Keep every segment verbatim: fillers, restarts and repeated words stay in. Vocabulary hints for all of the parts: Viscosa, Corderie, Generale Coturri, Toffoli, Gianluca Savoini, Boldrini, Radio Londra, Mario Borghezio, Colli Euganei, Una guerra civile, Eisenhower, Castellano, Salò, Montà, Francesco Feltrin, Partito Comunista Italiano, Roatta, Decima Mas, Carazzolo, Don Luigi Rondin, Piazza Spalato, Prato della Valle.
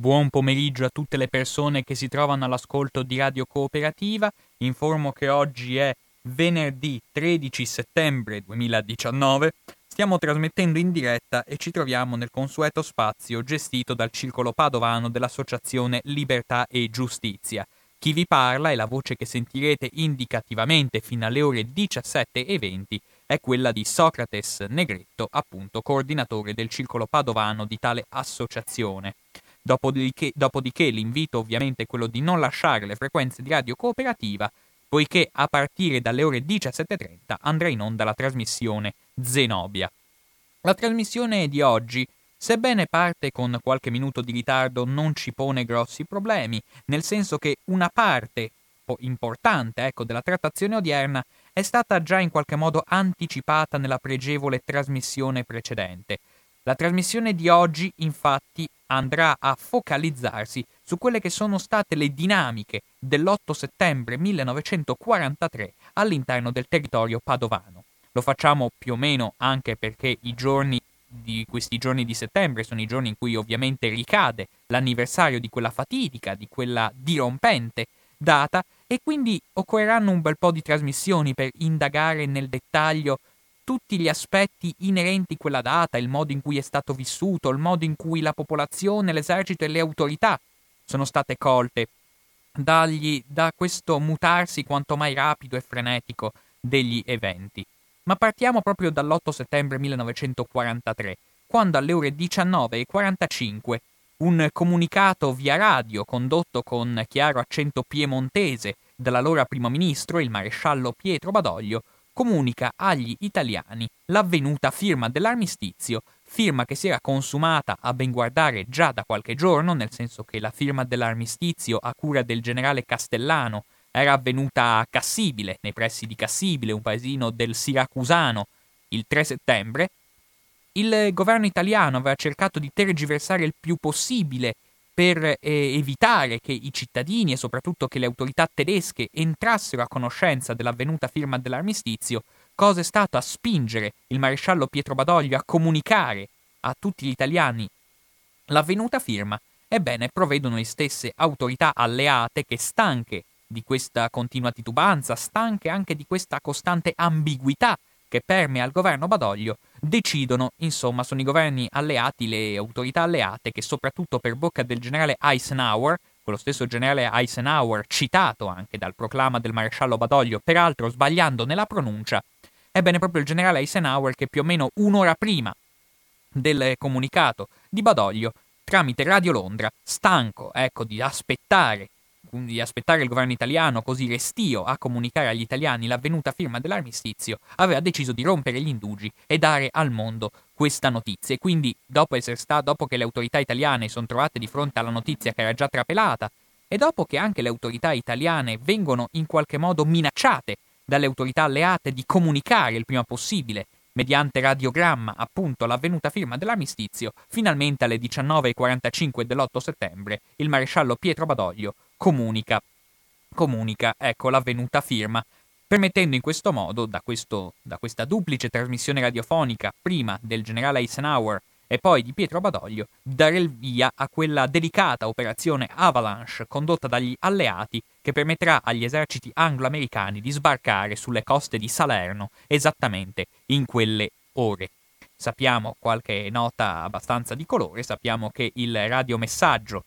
Buon pomeriggio a tutte le persone che si trovano all'ascolto di Radio Cooperativa. Informo che oggi è venerdì tredici settembre duemiladiciannove. Stiamo trasmettendo in diretta e ci troviamo nel consueto spazio gestito dal Circolo Padovano dell'Associazione Libertà e Giustizia. Chi vi parla e la voce che sentirete indicativamente fino alle ore diciassette e venti è quella di Socrate Negretto, appunto coordinatore del Circolo Padovano di tale associazione. Dopodiché, dopodiché l'invito ovviamente è quello di non lasciare le frequenze di Radio Cooperativa, poiché a partire dalle ore diciassette e trenta andrà in onda la trasmissione Zenobia. La trasmissione di oggi, sebbene parte con qualche minuto di ritardo, non ci pone grossi problemi, nel senso che una parte importante ecco, della trattazione odierna è stata già in qualche modo anticipata nella pregevole trasmissione precedente. La trasmissione di oggi, infatti, andrà a focalizzarsi su quelle che sono state le dinamiche dell'otto settembre millenovecentoquarantatré all'interno del territorio padovano. Lo facciamo più o meno anche perché i giorni di questi giorni di settembre sono i giorni in cui ovviamente ricade l'anniversario di quella fatidica, di quella dirompente data, e quindi occorreranno un bel po' di trasmissioni per indagare nel dettaglio tutti gli aspetti inerenti a quella data, il modo in cui è stato vissuto, il modo in cui la popolazione, l'esercito e le autorità sono state colte dagli, da questo mutarsi quanto mai rapido e frenetico degli eventi. Ma partiamo proprio dall'otto settembre millenovecentoquarantatré, quando alle ore diciannove e quarantacinque un comunicato via radio condotto con chiaro accento piemontese dall'allora primo ministro, il maresciallo Pietro Badoglio, comunica agli italiani l'avvenuta firma dell'armistizio, firma che si era consumata a ben guardare già da qualche giorno, nel senso che la firma dell'armistizio a cura del generale Castellano era avvenuta a Cassibile, nei pressi di Cassibile, un paesino del Siracusano, il tre settembre. Il governo italiano aveva cercato di tergiversare il più possibile per eh, evitare che i cittadini e soprattutto che le autorità tedesche entrassero a conoscenza dell'avvenuta firma dell'armistizio, cosa è stato a spingere il maresciallo Pietro Badoglio a comunicare a tutti gli italiani l'avvenuta firma. Ebbene, provvedono le stesse autorità alleate che, stanche di questa continua titubanza, stanche anche di questa costante ambiguità che permea il governo Badoglio, decidono, insomma, sono i governi alleati, le autorità alleate, che soprattutto per bocca del generale Eisenhower, quello stesso generale Eisenhower citato anche dal proclama del maresciallo Badoglio, peraltro sbagliando nella pronuncia, ebbene proprio il generale Eisenhower che più o meno un'ora prima del comunicato di Badoglio, tramite Radio Londra, stanco ecco di aspettare, di aspettare il governo italiano così restio a comunicare agli italiani l'avvenuta firma dell'armistizio, aveva deciso di rompere gli indugi e dare al mondo questa notizia. E quindi dopo, essere sta, dopo che le autorità italiane sono trovate di fronte alla notizia che era già trapelata, e dopo che anche le autorità italiane vengono in qualche modo minacciate dalle autorità alleate di comunicare il prima possibile mediante radiogramma appunto l'avvenuta firma dell'armistizio, finalmente alle diciannove e quarantacinque dell'otto settembre il maresciallo Pietro Badoglio comunica, comunica ecco, l'avvenuta firma, permettendo in questo modo, da, questo, da questa duplice trasmissione radiofonica, prima del generale Eisenhower e poi di Pietro Badoglio, dare il via a quella delicata operazione Avalanche condotta dagli alleati che permetterà agli eserciti anglo-americani di sbarcare sulle coste di Salerno esattamente in quelle ore. sappiamo qualche nota abbastanza di colore, sappiamo che il radiomessaggio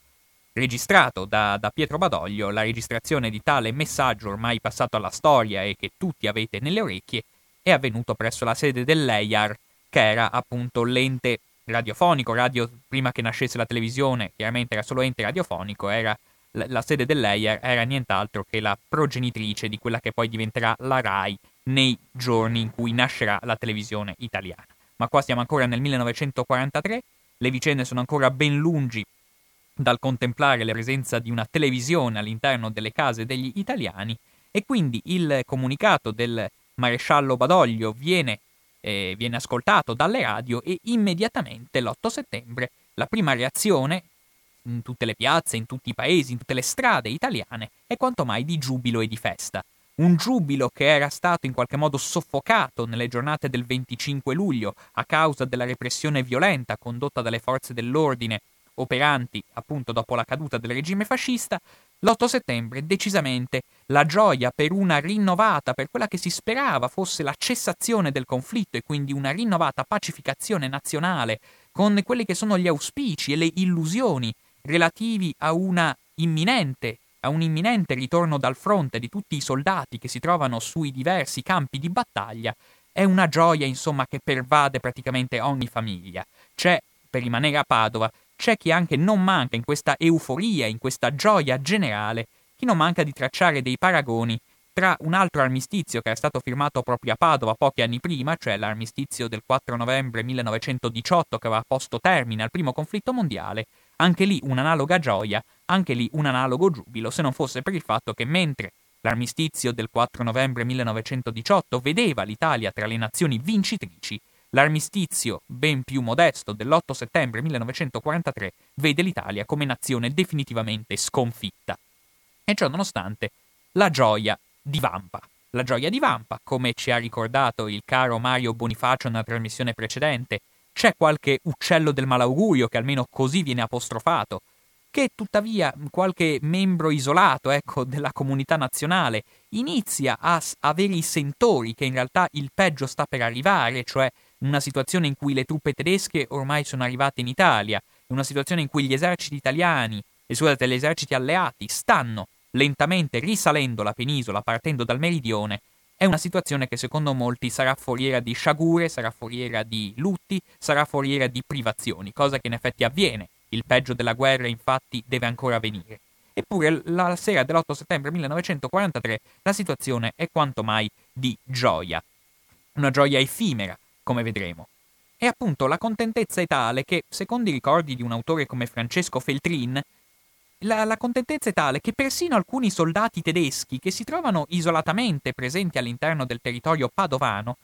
registrato da, da Pietro Badoglio, la registrazione di tale messaggio ormai passato alla storia e che tutti avete nelle orecchie, è avvenuto presso la sede dell'EIAR, che era appunto l'ente radiofonico, radio prima che nascesse la televisione, chiaramente era solo ente radiofonico, era la, la sede dell'EIAR era nient'altro che la progenitrice di quella che poi diventerà la RAI nei giorni in cui nascerà la televisione italiana. Ma qua siamo ancora nel millenovecentoquarantatré, le vicende sono ancora ben lungi dal contemplare la presenza di una televisione all'interno delle case degli italiani, e quindi il comunicato del maresciallo Badoglio viene, eh, viene ascoltato dalle radio, e immediatamente l'otto settembre la prima reazione in tutte le piazze, in tutti i paesi, in tutte le strade italiane è quanto mai di giubilo e di festa. Un giubilo che era stato in qualche modo soffocato nelle giornate del venticinque luglio a causa della repressione violenta condotta dalle forze dell'ordine operanti appunto dopo la caduta del regime fascista. L'otto settembre decisamente la gioia per una rinnovata, per quella che si sperava fosse la cessazione del conflitto e quindi una rinnovata pacificazione nazionale, con quelli che sono gli auspici e le illusioni relativi a una imminente a un imminente ritorno dal fronte di tutti i soldati che si trovano sui diversi campi di battaglia. È una gioia, insomma, che pervade praticamente ogni famiglia. C'è, per rimanere a Padova, c'è chi anche non manca in questa euforia, in questa gioia generale, chi non manca di tracciare dei paragoni tra un altro armistizio che era stato firmato proprio a Padova pochi anni prima, cioè l'armistizio del quattro novembre millenovecentodiciotto che aveva posto termine al primo conflitto mondiale. Anche lì un'analoga gioia, anche lì un analogo giubilo, se non fosse per il fatto che mentre l'armistizio del quattro novembre millenovecentodiciotto vedeva l'Italia tra le nazioni vincitrici, l'armistizio ben più modesto dell'otto settembre millenovecentoquarantatré vede l'Italia come nazione definitivamente sconfitta. E ciò nonostante la gioia divampa. La gioia divampa, come ci ha ricordato il caro Mario Bonifacio nella trasmissione precedente, c'è qualche uccello del malaugurio, che almeno così viene apostrofato, che tuttavia qualche membro isolato, ecco, della comunità nazionale inizia a avere i sentori che in realtà il peggio sta per arrivare, cioè una situazione in cui le truppe tedesche ormai sono arrivate in Italia, una situazione in cui gli eserciti italiani, e scusate, gli eserciti alleati stanno lentamente risalendo la penisola partendo dal meridione. È una situazione che secondo molti sarà foriera di sciagure, sarà foriera di lutti, sarà foriera di privazioni, cosa che in effetti avviene. Il peggio della guerra infatti deve ancora venire. Eppure la sera dell'otto settembre millenovecentoquarantatré la situazione è quanto mai di gioia, una gioia effimera, come vedremo. E appunto la contentezza è tale che, secondo i ricordi di un autore come Francesco Feltrin, La, la contentezza è tale che persino alcuni soldati tedeschi che si trovano isolatamente presenti all'interno del territorio padovano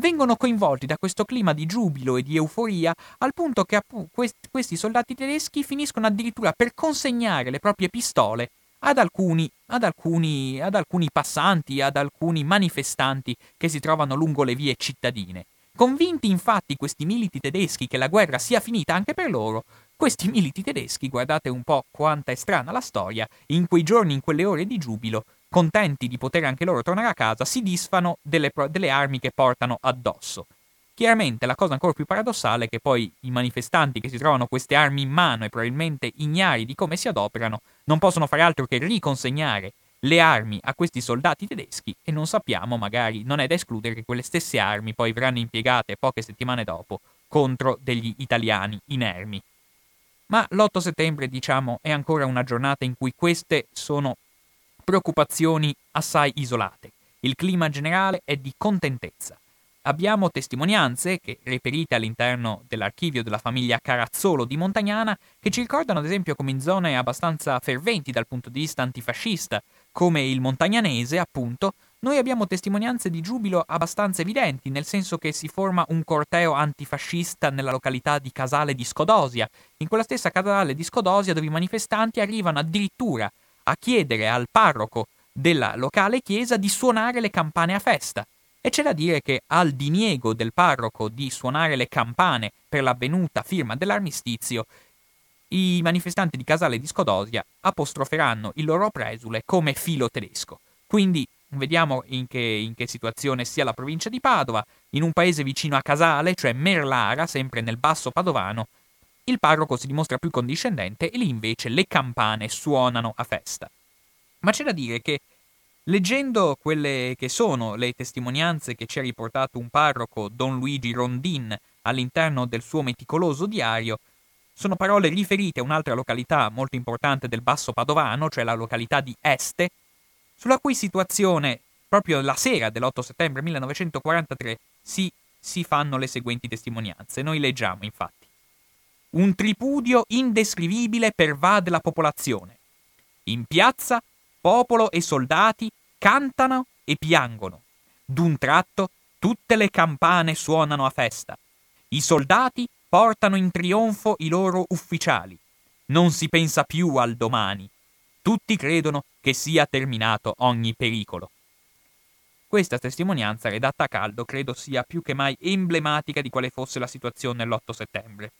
vengono coinvolti da questo clima di giubilo e di euforia, al punto che quest- questi soldati tedeschi finiscono addirittura per consegnare le proprie pistole ad alcuni, ad alcuni, ad alcuni passanti, ad alcuni manifestanti che si trovano lungo le vie cittadine. Convinti infatti questi militi tedeschi che la guerra sia finita anche per loro, questi militi tedeschi, guardate un po' quanta è strana la storia, in quei giorni, in quelle ore di giubilo, contenti di poter anche loro tornare a casa, si disfano delle, pro- delle armi che portano addosso. Chiaramente la cosa ancora più paradossale è che poi i manifestanti che si trovano queste armi in mano e probabilmente ignari di come si adoperano, non possono fare altro che riconsegnare le armi a questi soldati tedeschi, e non sappiamo, magari non è da escludere che quelle stesse armi poi verranno impiegate poche settimane dopo contro degli italiani inermi. Ma l'otto settembre, diciamo, è ancora una giornata in cui queste sono preoccupazioni assai isolate. Il clima generale è di contentezza. Abbiamo testimonianze, che reperite all'interno dell'archivio della famiglia Carazzolo di Montagnana, che ci ricordano ad esempio come in zone abbastanza ferventi dal punto di vista antifascista, come il Montagnanese, appunto, noi abbiamo testimonianze di giubilo abbastanza evidenti, nel senso che si forma un corteo antifascista nella località di Casale di Scodosia, in quella stessa Casale di Scodosia dove i manifestanti arrivano addirittura a chiedere al parroco della locale chiesa di suonare le campane a festa. E c'è da dire che al diniego del parroco di suonare le campane per l'avvenuta firma dell'armistizio, i manifestanti di Casale di Scodosia apostroferanno il loro presule come filo tedesco. Quindi Vediamo in che, in che situazione sia la provincia di Padova. In un paese vicino a Casale, cioè Merlara, sempre nel basso padovano, il parroco si dimostra più condiscendente e lì invece le campane suonano a festa. Ma c'è da dire che, leggendo quelle che sono le testimonianze che ci ha riportato un parroco, Don Luigi Rondin, all'interno del suo meticoloso diario, sono parole riferite a un'altra località molto importante del basso padovano, cioè la località di Este, sulla cui situazione, proprio la sera dell'otto settembre millenovecentoquarantatré, si, si fanno le seguenti testimonianze. Noi leggiamo, infatti: un tripudio indescrivibile pervade la popolazione. In piazza, popolo e soldati cantano e piangono. D'un tratto, tutte le campane suonano a festa. I soldati portano in trionfo i loro ufficiali. Non si pensa più al domani. Tutti credono che sia terminato ogni pericolo. Questa testimonianza, redatta a caldo, credo sia più che mai emblematica di quale fosse la situazione l'otto settembre.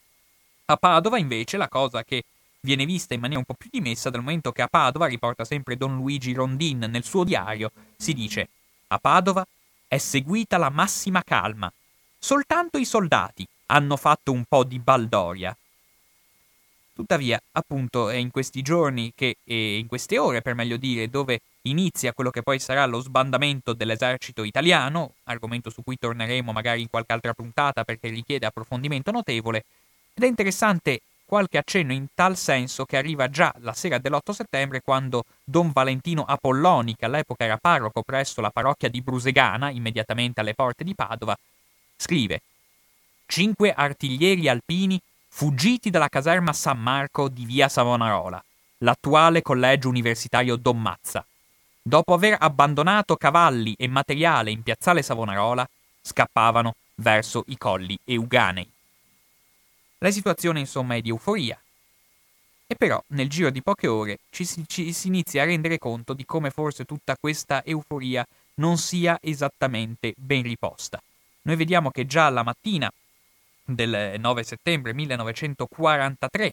A Padova, invece, la cosa che viene vista in maniera un po' più dimessa, dal momento che a Padova, riporta sempre Don Luigi Rondin nel suo diario, si dice: a Padova è seguita la massima calma. Soltanto i soldati hanno fatto un po' di baldoria. Tuttavia, appunto, è in questi giorni, che in queste ore per meglio dire, dove inizia quello che poi sarà lo sbandamento dell'esercito italiano, argomento su cui torneremo magari in qualche altra puntata perché richiede approfondimento notevole, ed è interessante qualche accenno in tal senso che arriva già la sera dell'otto settembre, quando Don Valentino Apolloni, che all'epoca era parroco presso la parrocchia di Brusegana, immediatamente alle porte di Padova, scrive: «Cinque artiglieri alpini fuggiti dalla caserma San Marco di via Savonarola, l'attuale collegio universitario Don Mazza. Dopo aver abbandonato cavalli e materiale in piazzale Savonarola, scappavano verso i colli euganei». La situazione, insomma, è di euforia. E però, nel giro di poche ore, ci si, ci si inizia a rendere conto di come forse tutta questa euforia non sia esattamente ben riposta. Noi vediamo che già la mattina del nove settembre millenovecentoquarantatré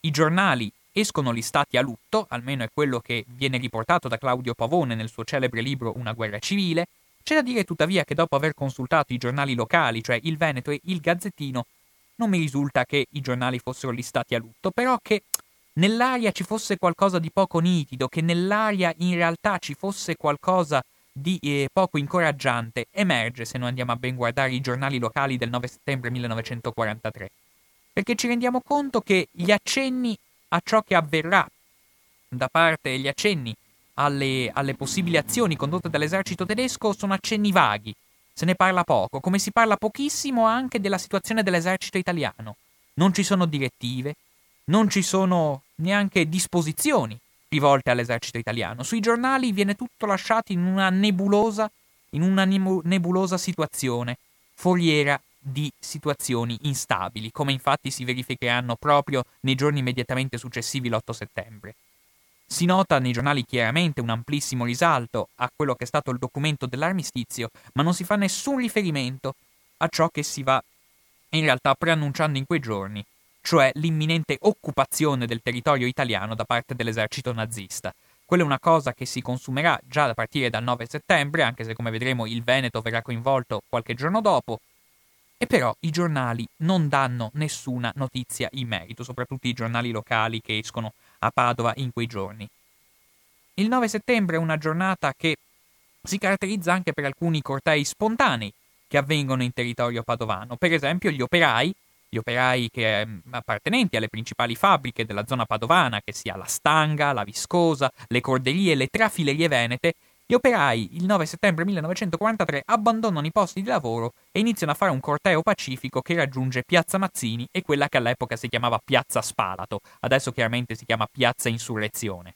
i giornali escono listati a lutto, almeno è quello che viene riportato da Claudio Pavone nel suo celebre libro Una guerra civile. C'è da dire tuttavia che dopo aver consultato i giornali locali, cioè il Veneto e il Gazzettino, non mi risulta che i giornali fossero listati a lutto, però che nell'aria ci fosse qualcosa di poco nitido, che nell'aria in realtà ci fosse qualcosa di eh, poco incoraggiante, emerge se noi andiamo a ben guardare i giornali locali del nove settembre millenovecentoquarantatré, perché ci rendiamo conto che gli accenni a ciò che avverrà da parte gli accenni alle, alle possibili azioni condotte dall'esercito tedesco sono accenni vaghi, se ne parla poco, come si parla pochissimo anche della situazione dell'esercito italiano. Non ci sono direttive, non ci sono neanche disposizioni rivolte all'esercito italiano. Sui giornali viene tutto lasciato in una nebulosa, in una nebulosa situazione, foriera di situazioni instabili, come infatti si verificheranno proprio nei giorni immediatamente successivi l'otto settembre. Si nota nei giornali chiaramente un amplissimo risalto a quello che è stato il documento dell'armistizio, ma non si fa nessun riferimento a ciò che si va in realtà preannunciando in quei giorni, cioè l'imminente occupazione del territorio italiano da parte dell'esercito nazista. Quella è una cosa che si consumerà già a partire dal nove settembre, anche se, come vedremo, il Veneto verrà coinvolto qualche giorno dopo, e però i giornali non danno nessuna notizia in merito, soprattutto i giornali locali che escono a Padova in quei giorni. Il nove settembre è una giornata che si caratterizza anche per alcuni cortei spontanei che avvengono in territorio padovano. Per esempio, gli operai Gli operai che, appartenenti alle principali fabbriche della zona padovana, che sia la Stanga, la Viscosa, le Corderie e le Trafilerie venete, gli operai il nove settembre millenovecentoquarantatré abbandonano i posti di lavoro e iniziano a fare un corteo pacifico che raggiunge Piazza Mazzini e quella che all'epoca si chiamava Piazza Spalato, adesso chiaramente si chiama Piazza Insurrezione.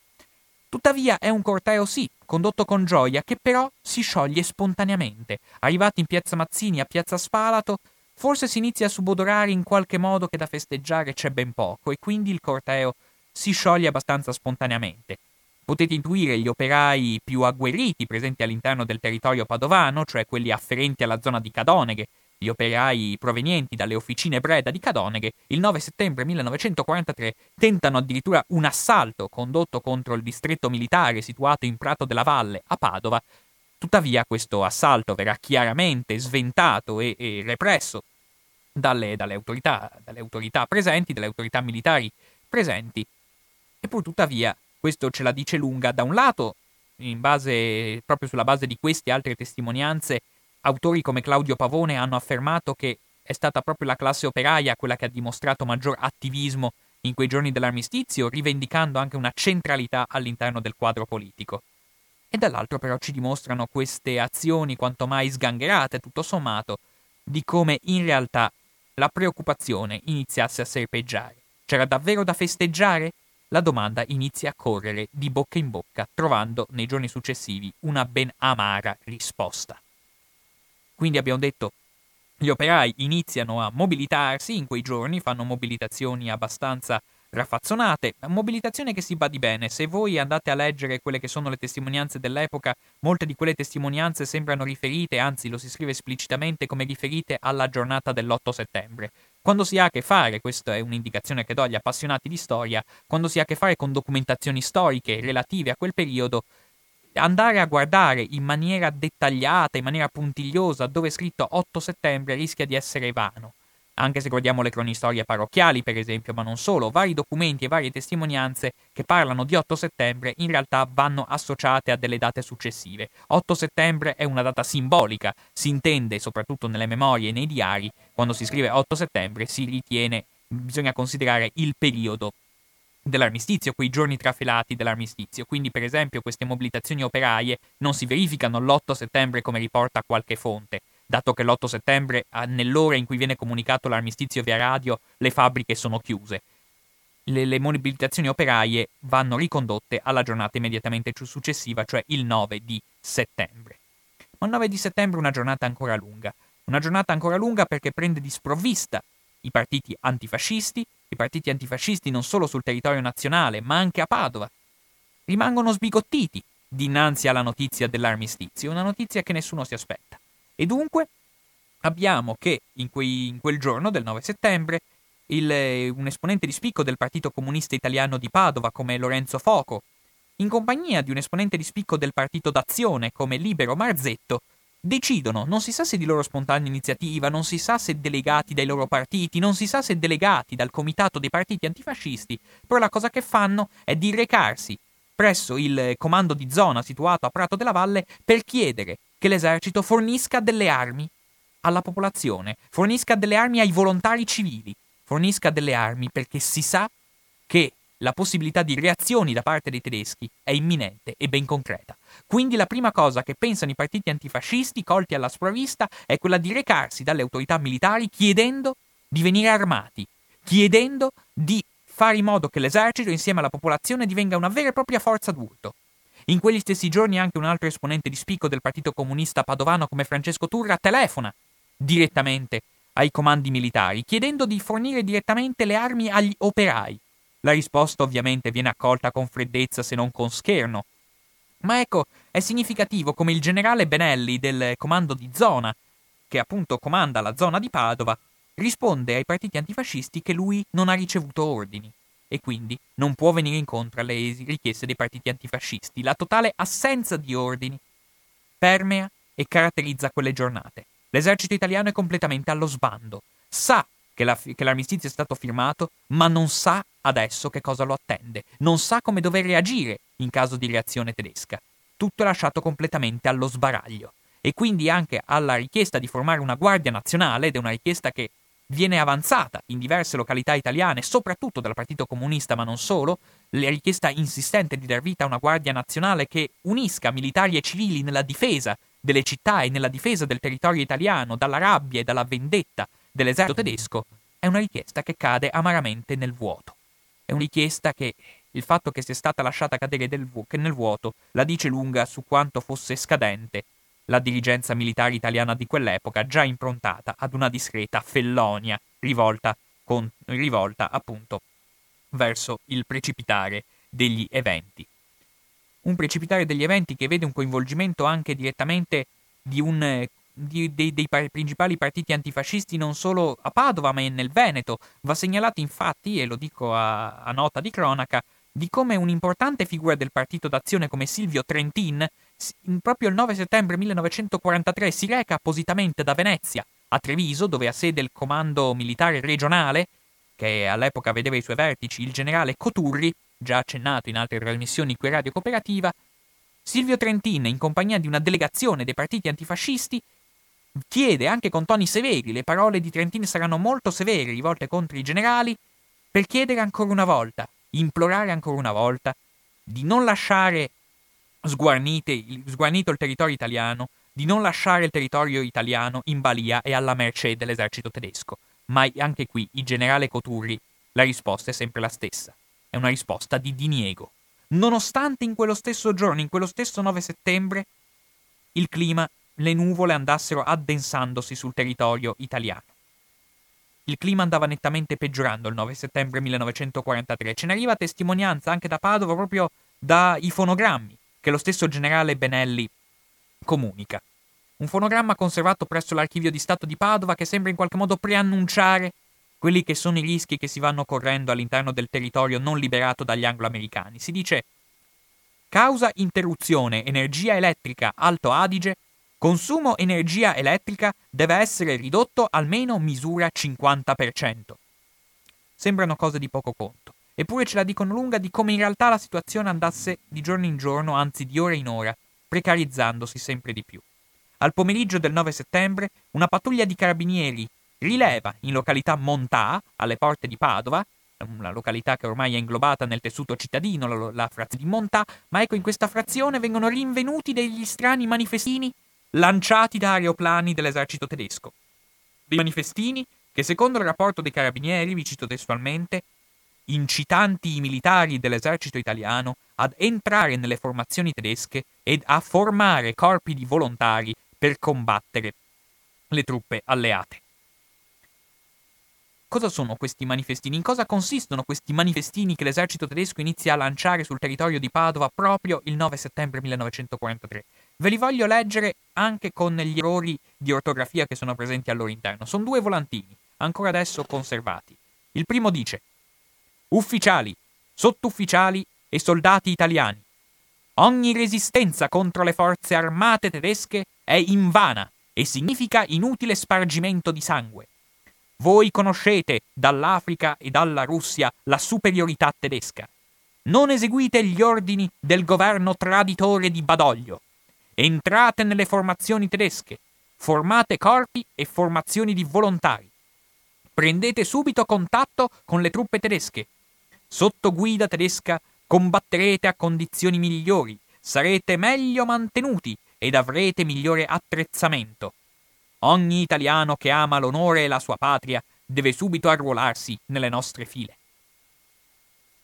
Tuttavia è un corteo sì, condotto con gioia, che però si scioglie spontaneamente. Arrivati in Piazza Mazzini a Piazza Spalato, forse si inizia a subodorare in qualche modo che da festeggiare c'è ben poco, e quindi il corteo si scioglie abbastanza spontaneamente. Potete intuire gli operai più agguerriti presenti all'interno del territorio padovano, cioè quelli afferenti alla zona di Cadoneghe, Gli operai provenienti dalle officine Breda di Cadoneghe il nove settembre millenovecentoquarantatré tentano addirittura un assalto condotto contro il distretto militare situato in Prato della Valle a Padova. Tuttavia questo assalto verrà chiaramente sventato e, e represso dalle, dalle, autorità, dalle autorità presenti, dalle autorità militari presenti. E pur tuttavia questo ce la dice lunga, da un lato, in base, proprio sulla base di queste altre testimonianze, autori come Claudio Pavone hanno affermato che è stata proprio la classe operaia quella che ha dimostrato maggior attivismo in quei giorni dell'armistizio, rivendicando anche una centralità all'interno del quadro politico. E dall'altro però ci dimostrano queste azioni quanto mai sgangherate, tutto sommato, di come in realtà la preoccupazione iniziasse a serpeggiare. C'era davvero da festeggiare? La domanda inizia a correre di bocca in bocca, trovando nei giorni successivi una ben amara risposta. Quindi abbiamo detto, gli operai iniziano a mobilitarsi in quei giorni, fanno mobilitazioni abbastanza raffazzonate, mobilitazione che si badi bene. Se voi andate a leggere quelle che sono le testimonianze dell'epoca, molte di quelle testimonianze sembrano riferite, anzi lo si scrive esplicitamente come riferite alla giornata dell'otto settembre. Quando si ha a che fare, questa è un'indicazione che do agli appassionati di storia, quando si ha a che fare con documentazioni storiche relative a quel periodo, andare a guardare in maniera dettagliata, in maniera puntigliosa, dove è scritto otto settembre rischia di essere vano. Anche se guardiamo le cronistorie parrocchiali, per esempio, ma non solo, vari documenti e varie testimonianze che parlano di otto settembre in realtà vanno associate a delle date successive. otto settembre è una data simbolica, si intende, soprattutto nelle memorie e nei diari, quando si scrive otto settembre si ritiene, bisogna considerare il periodo dell'armistizio, quei giorni trafelati dell'armistizio. Quindi, per esempio, queste mobilitazioni operaie non si verificano l'otto settembre come riporta qualche fonte, dato che l'otto settembre, nell'ora in cui viene comunicato l'armistizio via radio, le fabbriche sono chiuse. Le, le mobilitazioni operaie vanno ricondotte alla giornata immediatamente successiva, cioè il nove di settembre. Ma il nove di settembre è una giornata ancora lunga. Una giornata ancora lunga perché prende di sprovvista i partiti antifascisti, i partiti antifascisti non solo sul territorio nazionale, ma anche a Padova. Rimangono sbigottiti dinanzi alla notizia dell'armistizio, una notizia che nessuno si aspetta. E dunque abbiamo che in, quei, in quel giorno del nove settembre il, un esponente di spicco del Partito Comunista Italiano di Padova come Lorenzo Foco, in compagnia di un esponente di spicco del Partito d'Azione come Libero Marzetto, decidono, non si sa se di loro spontanea iniziativa, non si sa se delegati dai loro partiti, non si sa se delegati dal comitato dei partiti antifascisti, però la cosa che fanno è di recarsi presso il comando di zona situato a Prato della Valle per chiedere che l'esercito fornisca delle armi alla popolazione, fornisca delle armi ai volontari civili, fornisca delle armi perché si sa che la possibilità di reazioni da parte dei tedeschi è imminente e ben concreta. Quindi la prima cosa che pensano i partiti antifascisti colti alla sprovvista è quella di recarsi dalle autorità militari chiedendo di venire armati, chiedendo di fare in modo che l'esercito insieme alla popolazione divenga una vera e propria forza d'urto. In quegli stessi giorni anche un altro esponente di spicco del Partito Comunista Padovano come Francesco Turra telefona direttamente ai comandi militari chiedendo di fornire direttamente le armi agli operai. La risposta ovviamente viene accolta con freddezza se non con scherno, ma ecco, è significativo come il generale Benelli del comando di zona, che appunto comanda la zona di Padova, risponde ai partiti antifascisti che lui non ha ricevuto ordini e quindi non può venire incontro alle richieste dei partiti antifascisti. La totale assenza di ordini permea e caratterizza quelle giornate. L'esercito italiano è completamente allo sbando. Sa che, la, che l'armistizio è stato firmato, ma non sa adesso che cosa lo attende. Non sa come dover reagire in caso di reazione tedesca. Tutto è lasciato completamente allo sbaraglio. E quindi anche alla richiesta di formare una guardia nazionale, ed è una richiesta che viene avanzata in diverse località italiane, soprattutto dal Partito Comunista, ma non solo, la richiesta insistente di dar vita a una Guardia Nazionale che unisca militari e civili nella difesa delle città e nella difesa del territorio italiano dalla rabbia e dalla vendetta dell'esercito tedesco, è una richiesta che cade amaramente nel vuoto. È una richiesta che il fatto che sia stata lasciata cadere nel vuoto la dice lunga su quanto fosse scadente la dirigenza militare italiana di quell'epoca, già improntata ad una discreta fellonia rivolta, con, rivolta appunto verso il precipitare degli eventi. Un precipitare degli eventi che vede un coinvolgimento anche direttamente di un di, dei, dei principali partiti antifascisti non solo a Padova ma nel Veneto. Va segnalato infatti, e lo dico a, a nota di cronaca, di come un'importante figura del Partito d'Azione come Silvio Trentin proprio il nove settembre millenovecentoquarantatré si reca appositamente da Venezia a Treviso, dove ha sede il comando militare regionale, che all'epoca vedeva i suoi vertici il generale Coturri, già accennato in altre trasmissioni qui a Radio Cooperativa. Silvio Trentin, in compagnia di una delegazione dei partiti antifascisti, chiede anche con toni severi, le parole di Trentin saranno molto severe rivolte contro i generali, per chiedere ancora una volta, implorare ancora una volta, di non lasciare sguarnite, sguarnito il territorio italiano, di non lasciare il territorio italiano in balia e alla mercé dell'esercito tedesco. Ma anche qui il generale Coturri, la risposta è sempre la stessa, è una risposta di diniego. Nonostante in quello stesso giorno, in quello stesso nove settembre, il clima, le nuvole andassero addensandosi sul territorio italiano. Il clima andava nettamente peggiorando il nove settembre millenovecentoquarantatré. Ce ne arriva testimonianza anche da Padova, proprio dai fonogrammi che lo stesso generale Benelli comunica. Un fonogramma conservato presso l'Archivio di Stato di Padova che sembra in qualche modo preannunciare quelli che sono i rischi che si vanno correndo all'interno del territorio non liberato dagli angloamericani. Si dice: causa interruzione energia elettrica Alto Adige, consumo energia elettrica deve essere ridotto almeno misura cinquanta per cento. Sembrano cose di poco conto, eppure ce la dicono lunga di come in realtà la situazione andasse di giorno in giorno, anzi di ora in ora, precarizzandosi sempre di più. Al pomeriggio del nove settembre, una pattuglia di carabinieri rileva in località Montà, alle porte di Padova, una località che ormai è inglobata nel tessuto cittadino, la, la frazione di Montà, ma ecco in questa frazione vengono rinvenuti degli strani manifestini lanciati da aeroplani dell'esercito tedesco. Dei manifestini che, secondo il rapporto dei carabinieri, vi cito testualmente, incitanti i militari dell'esercito italiano ad entrare nelle formazioni tedesche ed a formare corpi di volontari per combattere le truppe alleate. Cosa sono questi manifestini? In cosa consistono questi manifestini che l'esercito tedesco inizia a lanciare sul territorio di Padova proprio il nove settembre millenovecentoquarantatré? Ve li voglio leggere anche con gli errori di ortografia che sono presenti al loro interno. Sono due volantini, ancora adesso conservati. Il primo dice: ufficiali, sottufficiali e soldati italiani, ogni resistenza contro le forze armate tedesche è invana e significa inutile spargimento di sangue. Voi conoscete dall'Africa e dalla Russia la superiorità tedesca. Non eseguite gli ordini del governo traditore di Badoglio. Entrate nelle formazioni tedesche, formate corpi e formazioni di volontari. Prendete subito contatto con le truppe tedesche. Sotto guida tedesca combatterete a condizioni migliori, sarete meglio mantenuti ed avrete migliore attrezzamento. Ogni italiano che ama l'onore e la sua patria deve subito arruolarsi nelle nostre file.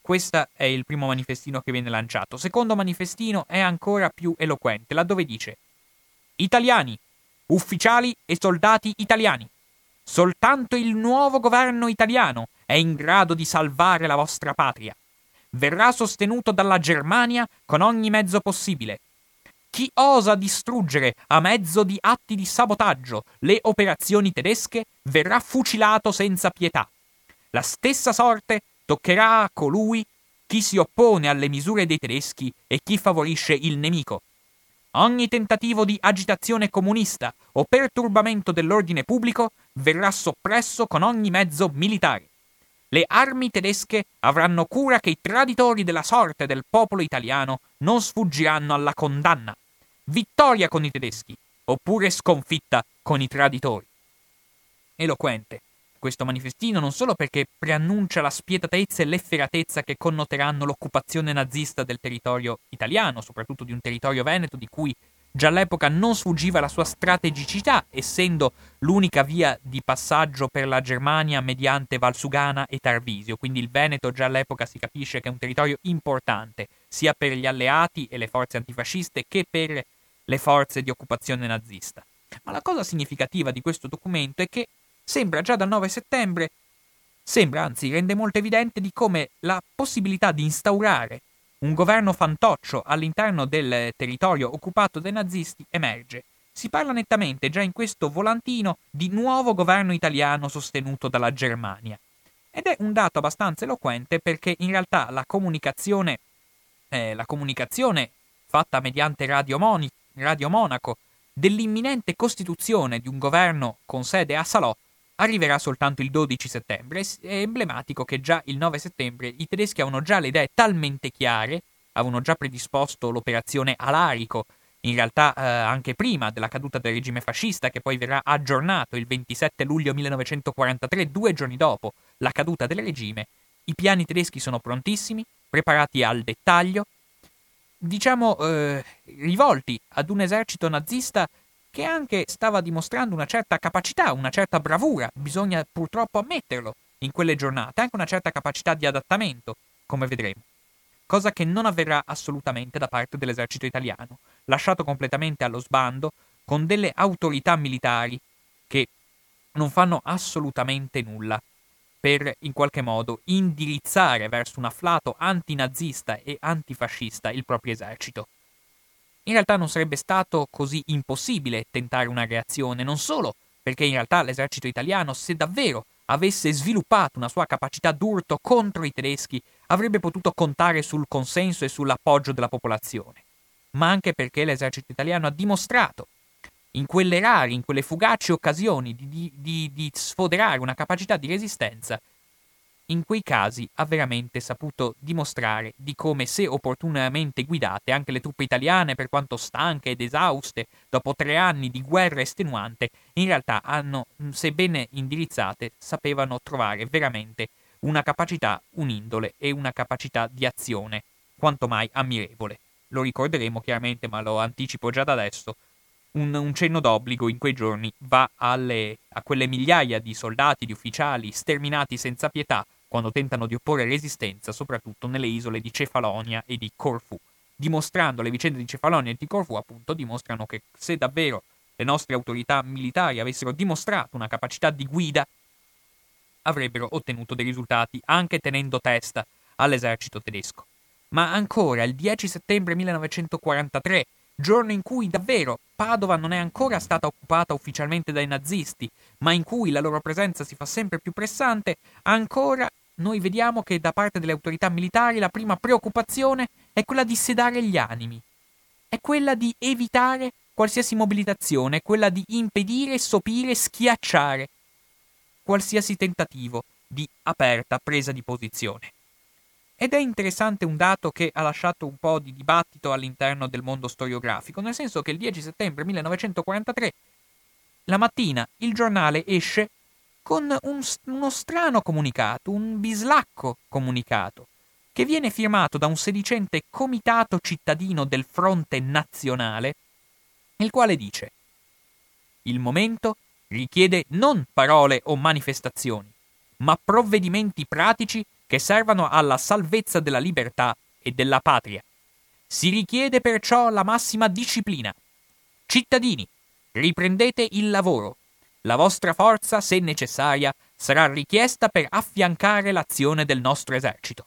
Questo è il primo manifestino che viene lanciato. Il secondo manifestino è ancora più eloquente, laddove dice: italiani, ufficiali e soldati italiani, soltanto il nuovo governo italiano è in grado di salvare la vostra patria. Verrà sostenuto dalla Germania con ogni mezzo possibile. Chi osa distruggere a mezzo di atti di sabotaggio le operazioni tedesche verrà fucilato senza pietà. La stessa sorte toccherà a colui chi si oppone alle misure dei tedeschi e chi favorisce il nemico. Ogni tentativo di agitazione comunista o perturbamento dell'ordine pubblico verrà soppresso con ogni mezzo militare. Le armi tedesche avranno cura che i traditori della sorte del popolo italiano non sfuggiranno alla condanna. Vittoria con i tedeschi, oppure sconfitta con i traditori. Eloquente questo manifestino non solo perché preannuncia la spietatezza e l'efferatezza che connoteranno l'occupazione nazista del territorio italiano, soprattutto di un territorio veneto di cui già all'epoca non sfuggiva la sua strategicità, essendo l'unica via di passaggio per la Germania mediante Valsugana e Tarvisio. Quindi il Veneto già all'epoca si capisce che è un territorio importante sia per gli alleati e le forze antifasciste che per le forze di occupazione nazista. Ma la cosa significativa di questo documento è che sembra già dal nove settembre, sembra anzi rende molto evidente di come la possibilità di instaurare un governo fantoccio all'interno del territorio occupato dai nazisti emerge, si parla nettamente già in questo volantino di nuovo governo italiano sostenuto dalla Germania. Ed è un dato abbastanza eloquente perché in realtà la comunicazione, eh, la comunicazione fatta mediante Radio, Moni, Radio Monaco dell'imminente costituzione di un governo con sede a Salò arriverà soltanto il dodici settembre. È emblematico che già il nove settembre i tedeschi avevano già le idee talmente chiare, avevano già predisposto l'operazione Alarico, in realtà eh, anche prima della caduta del regime fascista, che poi verrà aggiornato il ventisette luglio millenovecentoquarantatré, due giorni dopo la caduta del regime. I piani tedeschi sono prontissimi, preparati al dettaglio, diciamo eh, rivolti ad un esercito nazista che anche stava dimostrando una certa capacità, una certa bravura, bisogna purtroppo ammetterlo in quelle giornate, anche una certa capacità di adattamento, come vedremo. Cosa che non avverrà assolutamente da parte dell'esercito italiano, lasciato completamente allo sbando, con delle autorità militari che non fanno assolutamente nulla per, in qualche modo, indirizzare verso un afflato antinazista e antifascista il proprio esercito. In realtà non sarebbe stato così impossibile tentare una reazione, non solo perché in realtà l'esercito italiano, se davvero avesse sviluppato una sua capacità d'urto contro i tedeschi, avrebbe potuto contare sul consenso e sull'appoggio della popolazione, ma anche perché l'esercito italiano ha dimostrato, in quelle rare, in quelle fugaci occasioni, di, di, di sfoderare una capacità di resistenza, in quei casi ha veramente saputo dimostrare di come, se opportunamente guidate, anche le truppe italiane, per quanto stanche ed esauste dopo tre anni di guerra estenuante, in realtà hanno, sebbene indirizzate, sapevano trovare veramente una capacità, un'indole e una capacità di azione quanto mai ammirevole. Lo ricorderemo chiaramente, ma lo anticipo già da adesso. Un, un cenno d'obbligo in quei giorni va alle, a quelle migliaia di soldati, di ufficiali sterminati senza pietà quando tentano di opporre resistenza, soprattutto nelle isole di Cefalonia e di Corfù. Dimostrando, le vicende di Cefalonia e di Corfù, appunto, dimostrano che se davvero le nostre autorità militari avessero dimostrato una capacità di guida, avrebbero ottenuto dei risultati anche tenendo testa all'esercito tedesco. Ma ancora il dieci settembre millenovecentoquarantatré, giorno in cui davvero Padova non è ancora stata occupata ufficialmente dai nazisti, ma in cui la loro presenza si fa sempre più pressante, ancora noi vediamo che da parte delle autorità militari la prima preoccupazione è quella di sedare gli animi, è quella di evitare qualsiasi mobilitazione, è quella di impedire, sopire, schiacciare qualsiasi tentativo di aperta presa di posizione. Ed è interessante un dato che ha lasciato un po' di dibattito all'interno del mondo storiografico, nel senso che il dieci settembre millenovecentoquarantatré, la mattina, il giornale esce con un, uno strano comunicato, un bislacco comunicato, che viene firmato da un sedicente comitato cittadino del Fronte Nazionale, il quale dice: «Il momento richiede non parole o manifestazioni, ma provvedimenti pratici che servano alla salvezza della libertà e della patria. Si richiede perciò la massima disciplina. Cittadini, riprendete il lavoro. La vostra forza, se necessaria, sarà richiesta per affiancare l'azione del nostro esercito.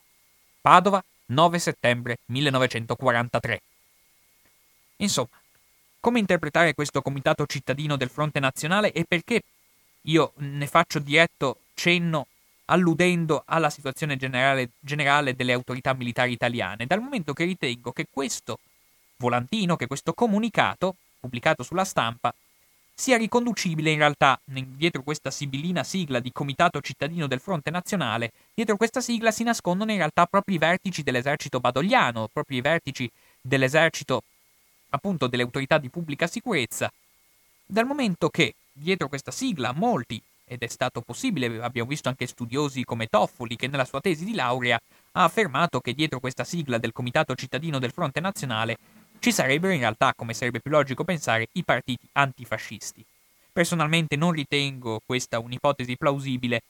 Padova, nove settembre millenovecentoquarantatré. Insomma, come interpretare questo comitato cittadino del Fronte Nazionale e perché io ne faccio diretto cenno alludendo alla situazione generale, generale delle autorità militari italiane, dal momento che ritengo che questo volantino, che questo comunicato, pubblicato sulla stampa, sia riconducibile in realtà, dietro questa sibillina sigla di Comitato Cittadino del Fronte Nazionale, dietro questa sigla si nascondono in realtà proprio i vertici dell'esercito badogliano, proprio i vertici dell'esercito, appunto, delle autorità di pubblica sicurezza, dal momento che dietro questa sigla molti, ed è stato possibile, abbiamo visto anche studiosi come Toffoli, che nella sua tesi di laurea ha affermato che dietro questa sigla del Comitato Cittadino del Fronte Nazionale ci sarebbero in realtà, come sarebbe più logico pensare, i partiti antifascisti. Personalmente non ritengo questa un'ipotesi plausibile,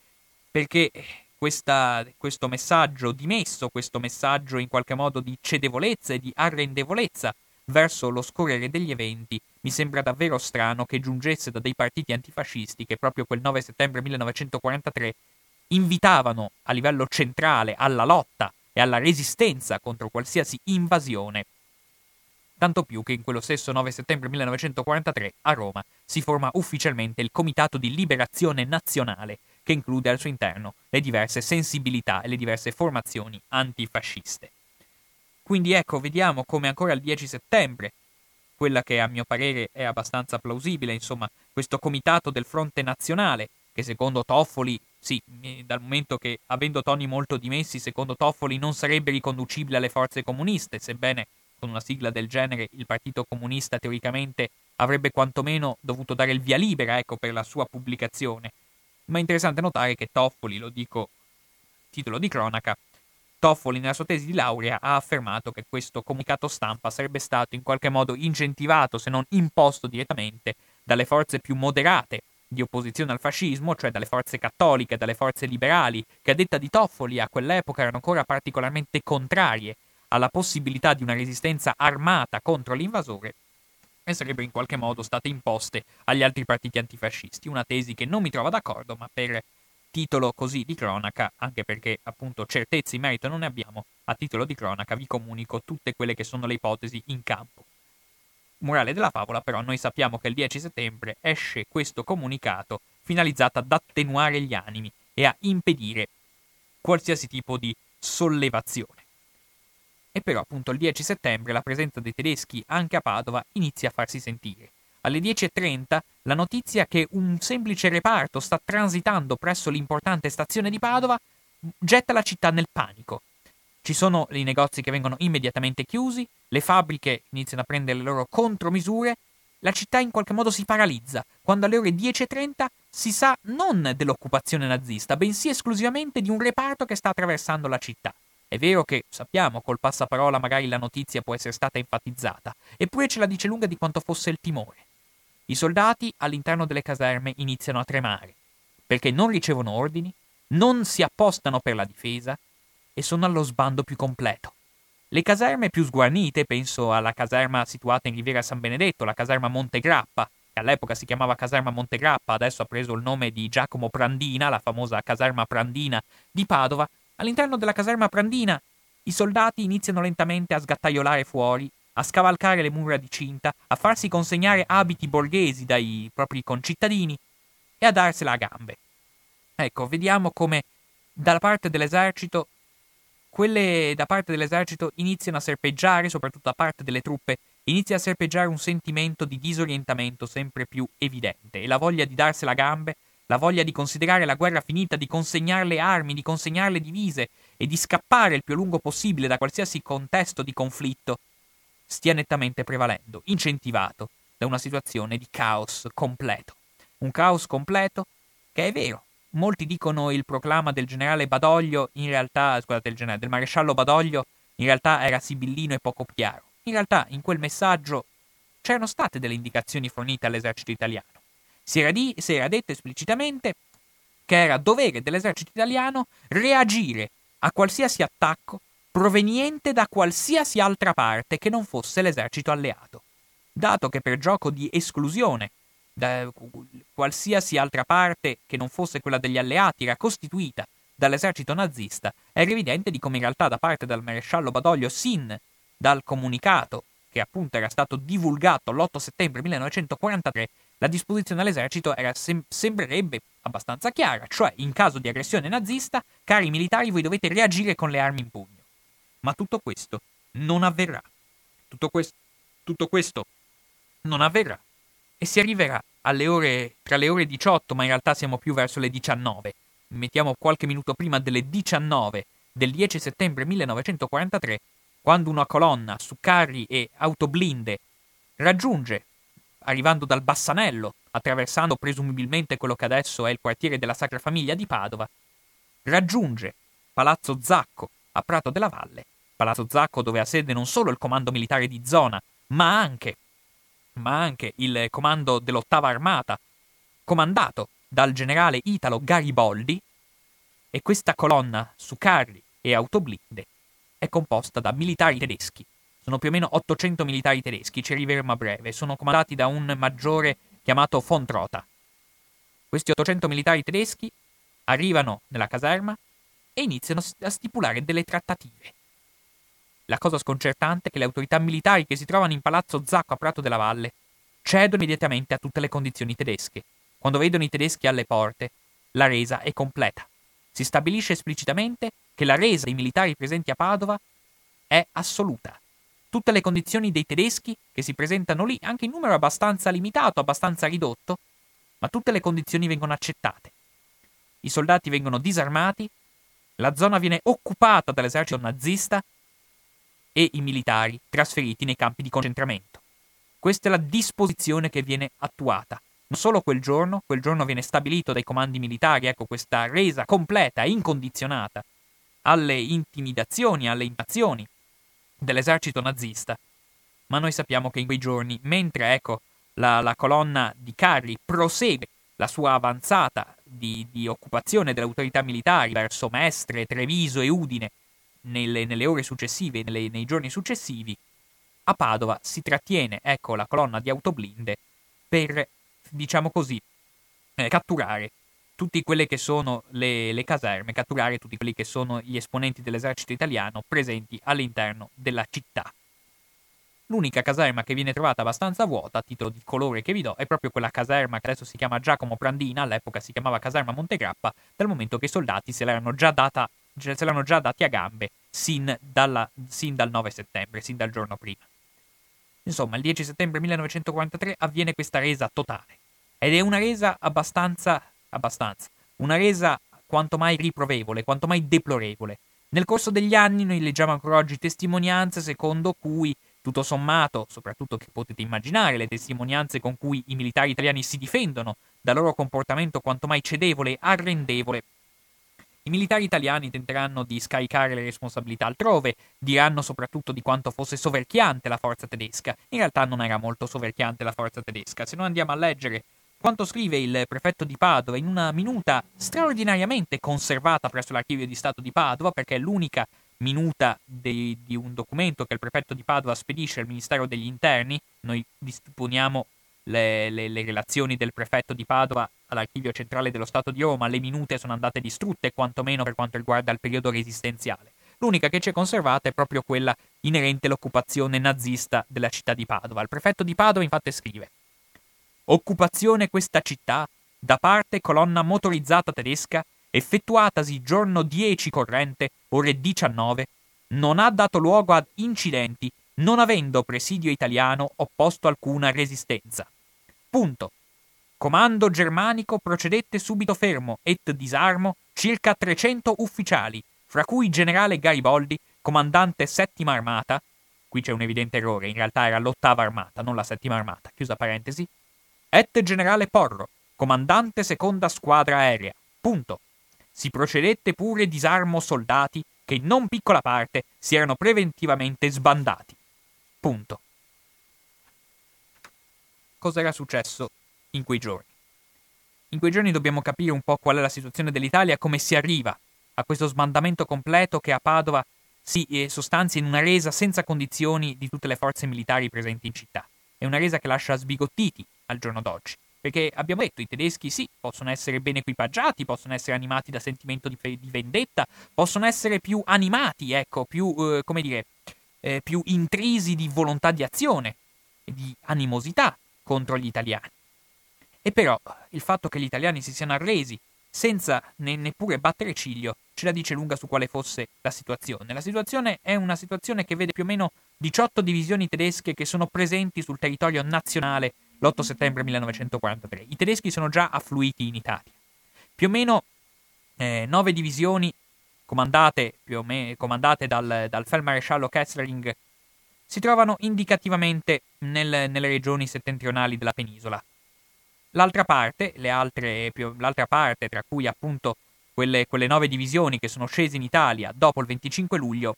perché questa, questo messaggio dimesso, questo messaggio in qualche modo di cedevolezza e di arrendevolezza verso lo scorrere degli eventi, mi sembra davvero strano che giungesse da dei partiti antifascisti che proprio quel nove settembre millenovecentoquarantatré invitavano a livello centrale alla lotta e alla resistenza contro qualsiasi invasione tanto più che in quello stesso nove settembre millenovecentoquarantatré a Roma si forma ufficialmente il Comitato di Liberazione Nazionale, che include al suo interno le diverse sensibilità e le diverse formazioni antifasciste. Quindi ecco, vediamo come ancora il dieci settembre, quella che a mio parere è abbastanza plausibile, insomma, questo comitato del Fronte Nazionale, che secondo Toffoli, sì, dal momento che avendo toni molto dimessi, secondo Toffoli non sarebbe riconducibile alle forze comuniste, sebbene con una sigla del genere il Partito Comunista teoricamente avrebbe quantomeno dovuto dare il via libera, ecco, per la sua pubblicazione. Ma è interessante notare che Toffoli, lo dico titolo di cronaca, Toffoli nella sua tesi di laurea ha affermato che questo comunicato stampa sarebbe stato in qualche modo incentivato, se non imposto direttamente, dalle forze più moderate di opposizione al fascismo, cioè dalle forze cattoliche, dalle forze liberali, che a detta di Toffoli a quell'epoca erano ancora particolarmente contrarie alla possibilità di una resistenza armata contro l'invasore, e sarebbero in qualche modo state imposte agli altri partiti antifascisti. Una tesi che non mi trova d'accordo, ma per titolo così di cronaca, anche perché appunto certezze in merito non ne abbiamo, a titolo di cronaca vi comunico tutte quelle che sono le ipotesi in campo. Morale della favola, però, noi sappiamo che il dieci settembre esce questo comunicato finalizzato ad attenuare gli animi e a impedire qualsiasi tipo di sollevazione. E però appunto il dieci settembre la presenza dei tedeschi anche a Padova inizia a farsi sentire. Alle dieci e trenta la notizia che un semplice reparto sta transitando presso l'importante stazione di Padova getta la città nel panico. Ci sono i negozi che vengono immediatamente chiusi, le fabbriche iniziano a prendere le loro contromisure, la città in qualche modo si paralizza quando alle ore dieci e trenta si sa non dell'occupazione nazista, bensì esclusivamente di un reparto che sta attraversando la città. È vero che, sappiamo, col passaparola magari la notizia può essere stata enfatizzata, eppure ce la dice lunga di quanto fosse il timore. I soldati all'interno delle caserme iniziano a tremare, perché non ricevono ordini, non si appostano per la difesa e sono allo sbando più completo. Le caserme più sguarnite, penso alla caserma situata in Riviera San Benedetto, la caserma Montegrappa, che all'epoca si chiamava Caserma Montegrappa, adesso ha preso il nome di Giacomo Prandina, la famosa caserma Prandina di Padova. All'interno della caserma Prandina i soldati iniziano lentamente a sgattaiolare fuori, a scavalcare le mura di cinta, a farsi consegnare abiti borghesi dai propri concittadini e a darsela a gambe. Ecco, vediamo come da parte dell'esercito, quelle da parte dell'esercito iniziano a serpeggiare, soprattutto da parte delle truppe, inizia a serpeggiare un sentimento di disorientamento sempre più evidente e la voglia di darsela a gambe, la voglia di considerare la guerra finita, di consegnare le armi, di consegnare le divise e di scappare il più a lungo possibile da qualsiasi contesto di conflitto, stia nettamente prevalendo, incentivato da una situazione di caos completo. Un caos completo che è vero, molti dicono il proclama del generale Badoglio, in realtà, scusate, il generale, del maresciallo Badoglio, in realtà era sibillino e poco chiaro. In realtà in quel messaggio c'erano state delle indicazioni fornite all'esercito italiano. Si era, di, si era detto esplicitamente che era dovere dell'esercito italiano reagire a qualsiasi attacco proveniente da qualsiasi altra parte che non fosse l'esercito alleato, dato che per gioco di esclusione da qualsiasi altra parte che non fosse quella degli alleati era costituita dall'esercito nazista. Era evidente di come in realtà da parte del maresciallo Badoglio, sin dal comunicato che appunto era stato divulgato l'otto settembre millenovecentoquarantatré, la disposizione all'esercito era sem- sembrerebbe abbastanza chiara, cioè in caso di aggressione nazista, cari militari, voi dovete reagire con le armi in pugno. Ma tutto questo non avverrà. Tutto, quest- tutto questo non avverrà e si arriverà alle ore tra le ore diciotto, ma in realtà siamo più verso le diciannove. Mettiamo qualche minuto prima delle diciannove del dieci settembre millenovecentoquarantatré, quando una colonna su carri e autoblinde raggiunge, arrivando dal Bassanello, attraversando presumibilmente quello che adesso è il quartiere della Sacra Famiglia di Padova, raggiunge Palazzo Zacco a Prato della Valle, Palazzo Zacco dove ha sede non solo il comando militare di zona, ma anche, ma anche il comando dell'ottava armata, comandato dal generale Italo Gariboldi, e questa colonna su carri e autoblinde è composta da militari tedeschi. Sono più o meno ottocento militari tedeschi, ci arriveremo a breve, sono comandati da un maggiore chiamato von Trota. Questi ottocento militari tedeschi arrivano nella caserma e iniziano a stipulare delle trattative. La cosa sconcertante è che le autorità militari che si trovano in Palazzo Zacco a Prato della Valle cedono immediatamente a tutte le condizioni tedesche. Quando vedono i tedeschi alle porte, la resa è completa. Si stabilisce esplicitamente che la resa dei militari presenti a Padova è assoluta. Tutte le condizioni dei tedeschi che si presentano lì, anche in numero abbastanza limitato, abbastanza ridotto, ma tutte le condizioni vengono accettate. I soldati vengono disarmati, la zona viene occupata dall'esercito nazista e i militari trasferiti nei campi di concentramento. Questa è la disposizione che viene attuata. Non solo quel giorno, quel giorno viene stabilito dai comandi militari, ecco questa resa completa e incondizionata alle intimidazioni, alle invazioni dell'esercito nazista. Ma noi sappiamo che in quei giorni, mentre ecco la, la colonna di carri prosegue la sua avanzata di, di occupazione delle autorità militari verso Mestre, Treviso e Udine nelle, nelle ore successive, nelle, nei giorni successivi, a Padova si trattiene ecco la colonna di autoblinde per, diciamo così, eh, catturare tutte quelle che sono le, le caserme, catturare tutti quelli che sono gli esponenti dell'esercito italiano presenti all'interno della città. L'unica caserma che viene trovata abbastanza vuota, a titolo di colore che vi do, è proprio quella caserma che adesso si chiama Giacomo Prandina, all'epoca si chiamava Caserma Montegrappa, dal momento che i soldati se l'erano già, data, se l'erano già dati a gambe sin, dalla, sin dal nove settembre, sin dal giorno prima. Insomma, il dieci settembre millenovecentoquarantatré avviene questa resa totale, ed è una resa abbastanza, abbastanza, una resa quanto mai riprovevole, quanto mai deplorevole. Nel corso degli anni noi leggiamo ancora oggi testimonianze secondo cui, tutto sommato, soprattutto che potete immaginare le testimonianze con cui i militari italiani si difendono dal loro comportamento quanto mai cedevole e arrendevole, i militari italiani tenteranno di scaricare le responsabilità altrove, diranno soprattutto di quanto fosse soverchiante la forza tedesca. In realtà non era molto soverchiante la forza tedesca. Se noi andiamo a leggere quanto scrive il prefetto di Padova in una minuta straordinariamente conservata presso l'Archivio di Stato di Padova, perché è l'unica minuta de, di un documento che il prefetto di Padova spedisce al Ministero degli Interni, noi disponiamo le, le, le relazioni del prefetto di Padova all'Archivio Centrale dello Stato di Roma, le minute sono andate distrutte quantomeno per quanto riguarda il periodo resistenziale. L'unica che c'è conservata è proprio quella inerente all'occupazione nazista della città di Padova. Il prefetto di Padova infatti scrive: «Occupazione questa città da parte colonna motorizzata tedesca effettuatasi giorno dieci corrente, ore diciannove, non ha dato luogo ad incidenti, non avendo presidio italiano opposto alcuna resistenza. Punto. Comando germanico procedette subito fermo et disarmo circa trecento ufficiali, fra cui generale Gariboldi, comandante settima armata». Qui c'è un evidente errore, in realtà era l'ottava armata, non la settima armata, chiusa parentesi. «Et generale Porro, comandante seconda squadra aerea. Punto. Si procedette pure disarmo soldati che in non piccola parte si erano preventivamente sbandati. Punto». Cosa era successo in quei giorni? In quei giorni dobbiamo capire un po' qual è la situazione dell'Italia, come si arriva a questo sbandamento completo che a Padova si sostanzia in una resa senza condizioni di tutte le forze militari presenti in città. È una resa che lascia sbigottiti al giorno d'oggi. Perché abbiamo detto, i tedeschi sì, possono essere ben equipaggiati, possono essere animati da sentimento di, di vendetta, possono essere più animati, ecco, più, eh, come dire, eh, più intrisi di volontà di azione e di animosità contro gli italiani. E però il fatto che gli italiani si siano arresi senza ne, neppure battere ciglio ce la dice lunga su quale fosse la situazione. La situazione è una situazione che vede più o meno diciotto divisioni tedesche che sono presenti sul territorio nazionale l'otto settembre millenovecentoquarantatré. I tedeschi sono già affluiti in Italia. Più o meno eh, nove divisioni comandate, più o me, comandate dal, dal feldmaresciallo Kesselring si trovano indicativamente nel, nelle regioni settentrionali della penisola. L'altra parte, le altre, più, l'altra parte, tra cui appunto quelle, quelle nove divisioni che sono scese in Italia dopo il venticinque luglio,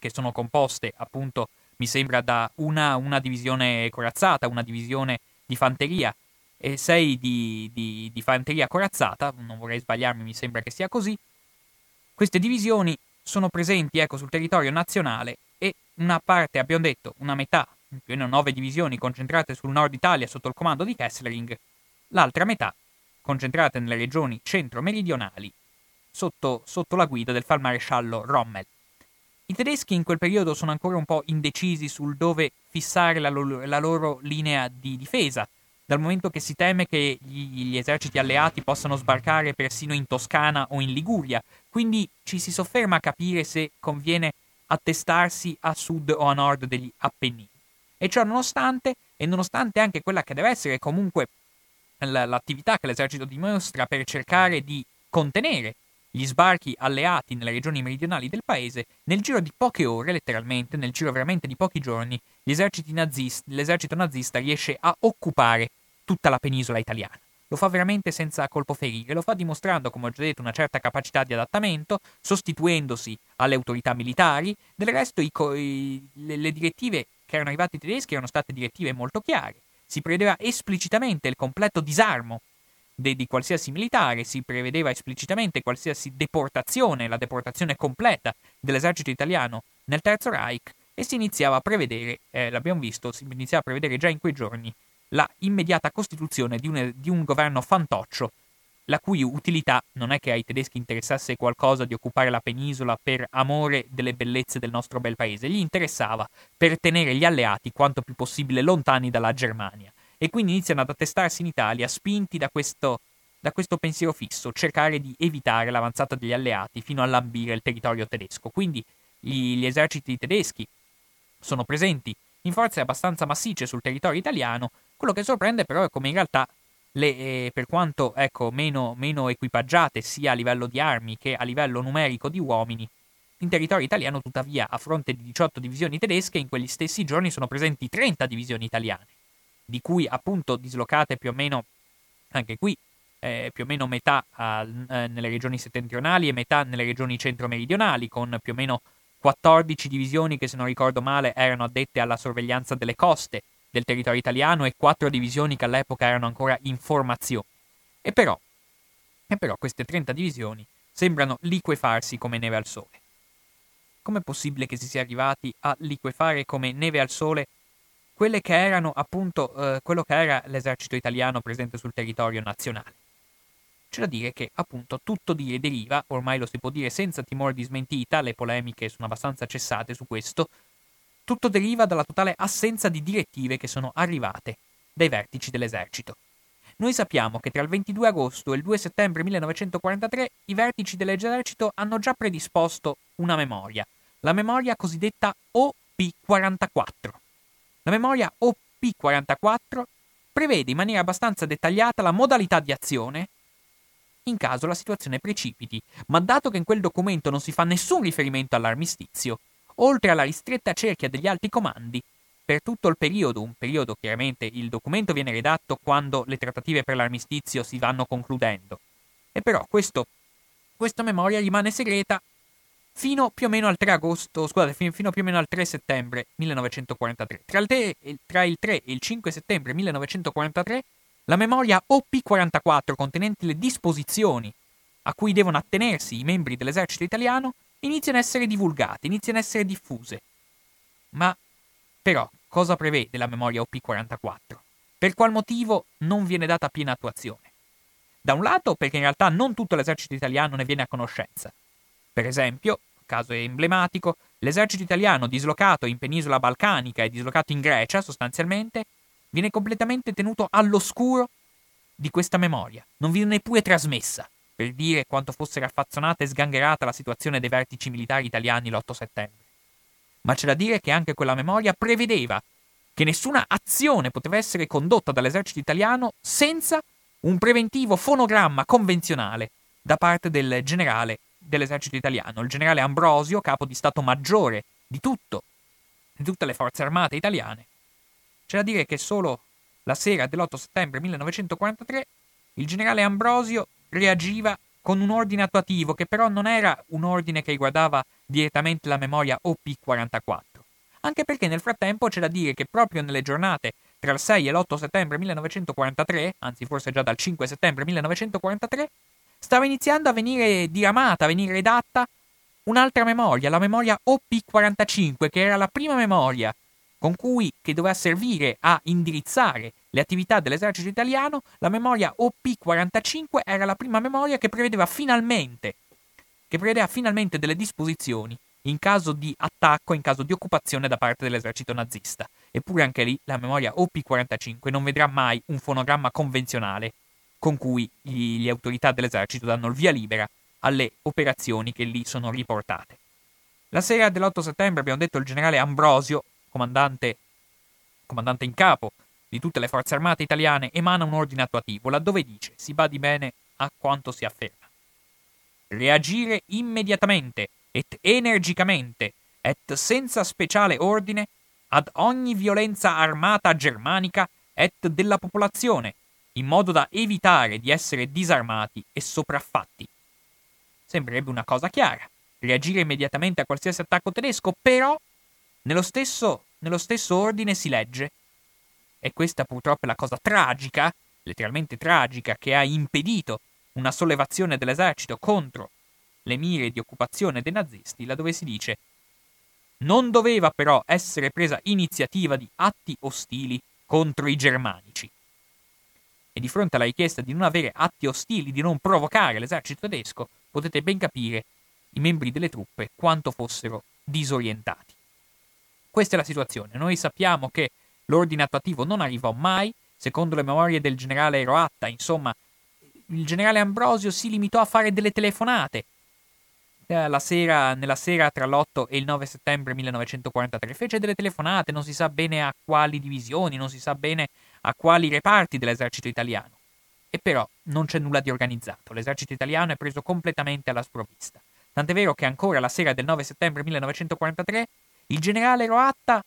che sono composte appunto, mi sembra, da una, una divisione corazzata, una divisione di fanteria e sei di, di, di fanteria corazzata, non vorrei sbagliarmi, mi sembra che sia così. Queste divisioni sono presenti ecco sul territorio nazionale e una parte, abbiamo detto, una metà, più o meno nove divisioni concentrate sul nord Italia sotto il comando di Kesselring, l'altra metà concentrate nelle regioni centro-meridionali sotto, sotto la guida del feldmaresciallo Rommel. I tedeschi in quel periodo sono ancora un po' indecisi sul dove fissare la loro, la loro linea di difesa, dal momento che si teme che gli, gli eserciti alleati possano sbarcare persino in Toscana o in Liguria, quindi ci si sofferma a capire se conviene attestarsi a sud o a nord degli Appennini. E ciò nonostante, e nonostante anche quella che deve essere comunque l'attività che l'esercito dimostra per cercare di contenere gli sbarchi alleati nelle regioni meridionali del paese, nel giro di poche ore, letteralmente, nel giro veramente di pochi giorni, gli eserciti nazisti, l'esercito nazista riesce a occupare tutta la penisola italiana. Lo fa veramente senza colpo ferire, lo fa dimostrando, come ho già detto, una certa capacità di adattamento, sostituendosi alle autorità militari. Del resto i co- i, le, le direttive che erano arrivate ai tedeschi erano state direttive molto chiare. Si prevedeva esplicitamente il completo disarmo di qualsiasi militare, si prevedeva esplicitamente qualsiasi deportazione, la deportazione completa dell'esercito italiano nel Terzo Reich, e si iniziava a prevedere, eh, l'abbiamo visto, si iniziava a prevedere già in quei giorni la immediata costituzione di un, di un governo fantoccio, la cui utilità non è che ai tedeschi interessasse qualcosa di occupare la penisola per amore delle bellezze del nostro bel paese, gli interessava per tenere gli alleati quanto più possibile lontani dalla Germania. E quindi iniziano ad attestarsi in Italia, spinti da questo, da questo pensiero fisso, cercare di evitare l'avanzata degli alleati fino a lambire il territorio tedesco. Quindi gli, gli eserciti tedeschi sono presenti in forze abbastanza massicce sul territorio italiano. Quello che sorprende però è come in realtà, le, eh, per quanto ecco, meno, meno equipaggiate sia a livello di armi che a livello numerico di uomini, in territorio italiano tuttavia, a fronte di diciotto divisioni tedesche, in quegli stessi giorni sono presenti trenta divisioni italiane, di cui appunto dislocate più o meno, anche qui, eh, più o meno metà eh, nelle regioni settentrionali e metà nelle regioni centro-meridionali, con più o meno quattordici divisioni che, se non ricordo male, erano addette alla sorveglianza delle coste del territorio italiano e quattro divisioni che all'epoca erano ancora in formazione. E però, e però queste trenta divisioni sembrano liquefarsi come neve al sole. Com'è possibile che si sia arrivati a liquefare come neve al sole quelle che erano appunto eh, quello che era l'esercito italiano presente sul territorio nazionale? C'è da dire che appunto tutto dire deriva, ormai lo si può dire senza timore di smentita, le polemiche sono abbastanza cessate su questo, tutto deriva dalla totale assenza di direttive che sono arrivate dai vertici dell'esercito. Noi sappiamo che tra il ventidue agosto e il due settembre millenovecentoquarantatré i vertici dell'esercito hanno già predisposto una memoria, la memoria cosiddetta O P quarantaquattro. La memoria O P quarantaquattro prevede in maniera abbastanza dettagliata la modalità di azione in caso la situazione precipiti, ma dato che in quel documento non si fa nessun riferimento all'armistizio, oltre alla ristretta cerchia degli alti comandi, per tutto il periodo, un periodo chiaramente il documento viene redatto quando le trattative per l'armistizio si vanno concludendo, e però questo, questa memoria rimane segreta fino più o meno al tre agosto, scusate, fino più o meno al tre settembre millenovecentoquarantatré. Tra il tre, tra il tre e il cinque settembre millenovecentoquarantatré, la memoria O P quarantaquattro, contenente le disposizioni a cui devono attenersi i membri dell'esercito italiano, iniziano a essere divulgate, iniziano a essere diffuse. Ma però cosa prevede la memoria O P quarantaquattro? Per qual motivo non viene data piena attuazione? Da un lato perché in realtà non tutto l'esercito italiano ne viene a conoscenza. Per esempio, caso emblematico, l'esercito italiano dislocato in penisola balcanica e dislocato in Grecia, sostanzialmente, viene completamente tenuto all'oscuro di questa memoria. Non viene neppure trasmessa, per dire quanto fosse raffazzonata e sgangherata la situazione dei vertici militari italiani l'otto settembre. Ma c'è da dire che anche quella memoria prevedeva che nessuna azione poteva essere condotta dall'esercito italiano senza un preventivo fonogramma convenzionale da parte del generale dell'esercito italiano, il generale Ambrosio, capo di stato maggiore di tutto, di tutte le forze armate italiane. C'è da dire che solo la sera dell'otto settembre millenovecentoquarantatré il generale Ambrosio reagiva con un ordine attuativo che però non era un ordine che riguardava direttamente la memoria O P quarantaquattro, anche perché nel frattempo c'è da dire che proprio nelle giornate tra il sei e l'otto settembre millenovecentoquarantatré, anzi forse già dal cinque settembre millenovecentoquarantatré, stava iniziando a venire diramata, a venire redatta un'altra memoria, la memoria O P quarantacinque, che era la prima memoria con cui che doveva servire a indirizzare le attività dell'esercito italiano. La memoria O P quarantacinque era la prima memoria che prevedeva finalmente, che prevedeva finalmente delle disposizioni in caso di attacco, in caso di occupazione da parte dell'esercito nazista. Eppure anche lì la memoria O P quarantacinque non vedrà mai un fonogramma convenzionale con cui gli, le autorità dell'esercito danno il via libera alle operazioni che lì sono riportate. La sera dell'otto settembre, abbiamo detto, il generale Ambrosio, comandante, comandante in capo di tutte le forze armate italiane, emana un ordine attuativo, laddove dice, si badi bene a quanto si afferma: reagire immediatamente et energicamente et senza speciale ordine ad ogni violenza armata germanica et della popolazione, in modo da evitare di essere disarmati e sopraffatti. Sembrerebbe una cosa chiara, reagire immediatamente a qualsiasi attacco tedesco, però nello stesso, nello stesso ordine si legge, e questa purtroppo è la cosa tragica, letteralmente tragica, che ha impedito una sollevazione dell'esercito contro le mire di occupazione dei nazisti, laddove si dice: non doveva però essere presa iniziativa di atti ostili contro i germanici. E di fronte alla richiesta di non avere atti ostili, di non provocare l'esercito tedesco, potete ben capire i membri delle truppe quanto fossero disorientati. Questa è la situazione. Noi sappiamo che l'ordine attuativo non arrivò mai, secondo le memorie del generale Roatta. Insomma, il generale Ambrosio si limitò a fare delle telefonate. La sera, nella sera tra l'otto e il nove settembre millenovecentoquarantatré fece delle telefonate, non si sa bene a quali divisioni, non si sa bene a quali reparti dell'esercito italiano. E però non c'è nulla di organizzato, l'esercito italiano è preso completamente alla sprovvista. Tant'è vero che ancora la sera del nove settembre millenovecentoquarantatré il generale Roatta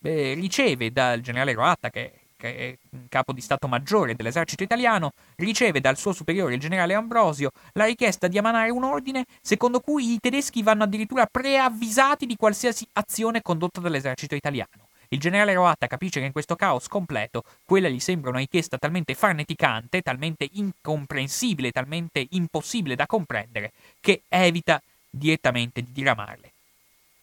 Beh, riceve dal generale Roatta, che, che è capo di Stato Maggiore dell'esercito italiano, riceve dal suo superiore, il generale Ambrosio, la richiesta di emanare un ordine secondo cui i tedeschi vanno addirittura preavvisati di qualsiasi azione condotta dall'esercito italiano. Il generale Roatta capisce che in questo caos completo quella gli sembra una richiesta talmente farneticante, talmente incomprensibile, talmente impossibile da comprendere, che evita direttamente di diramarle.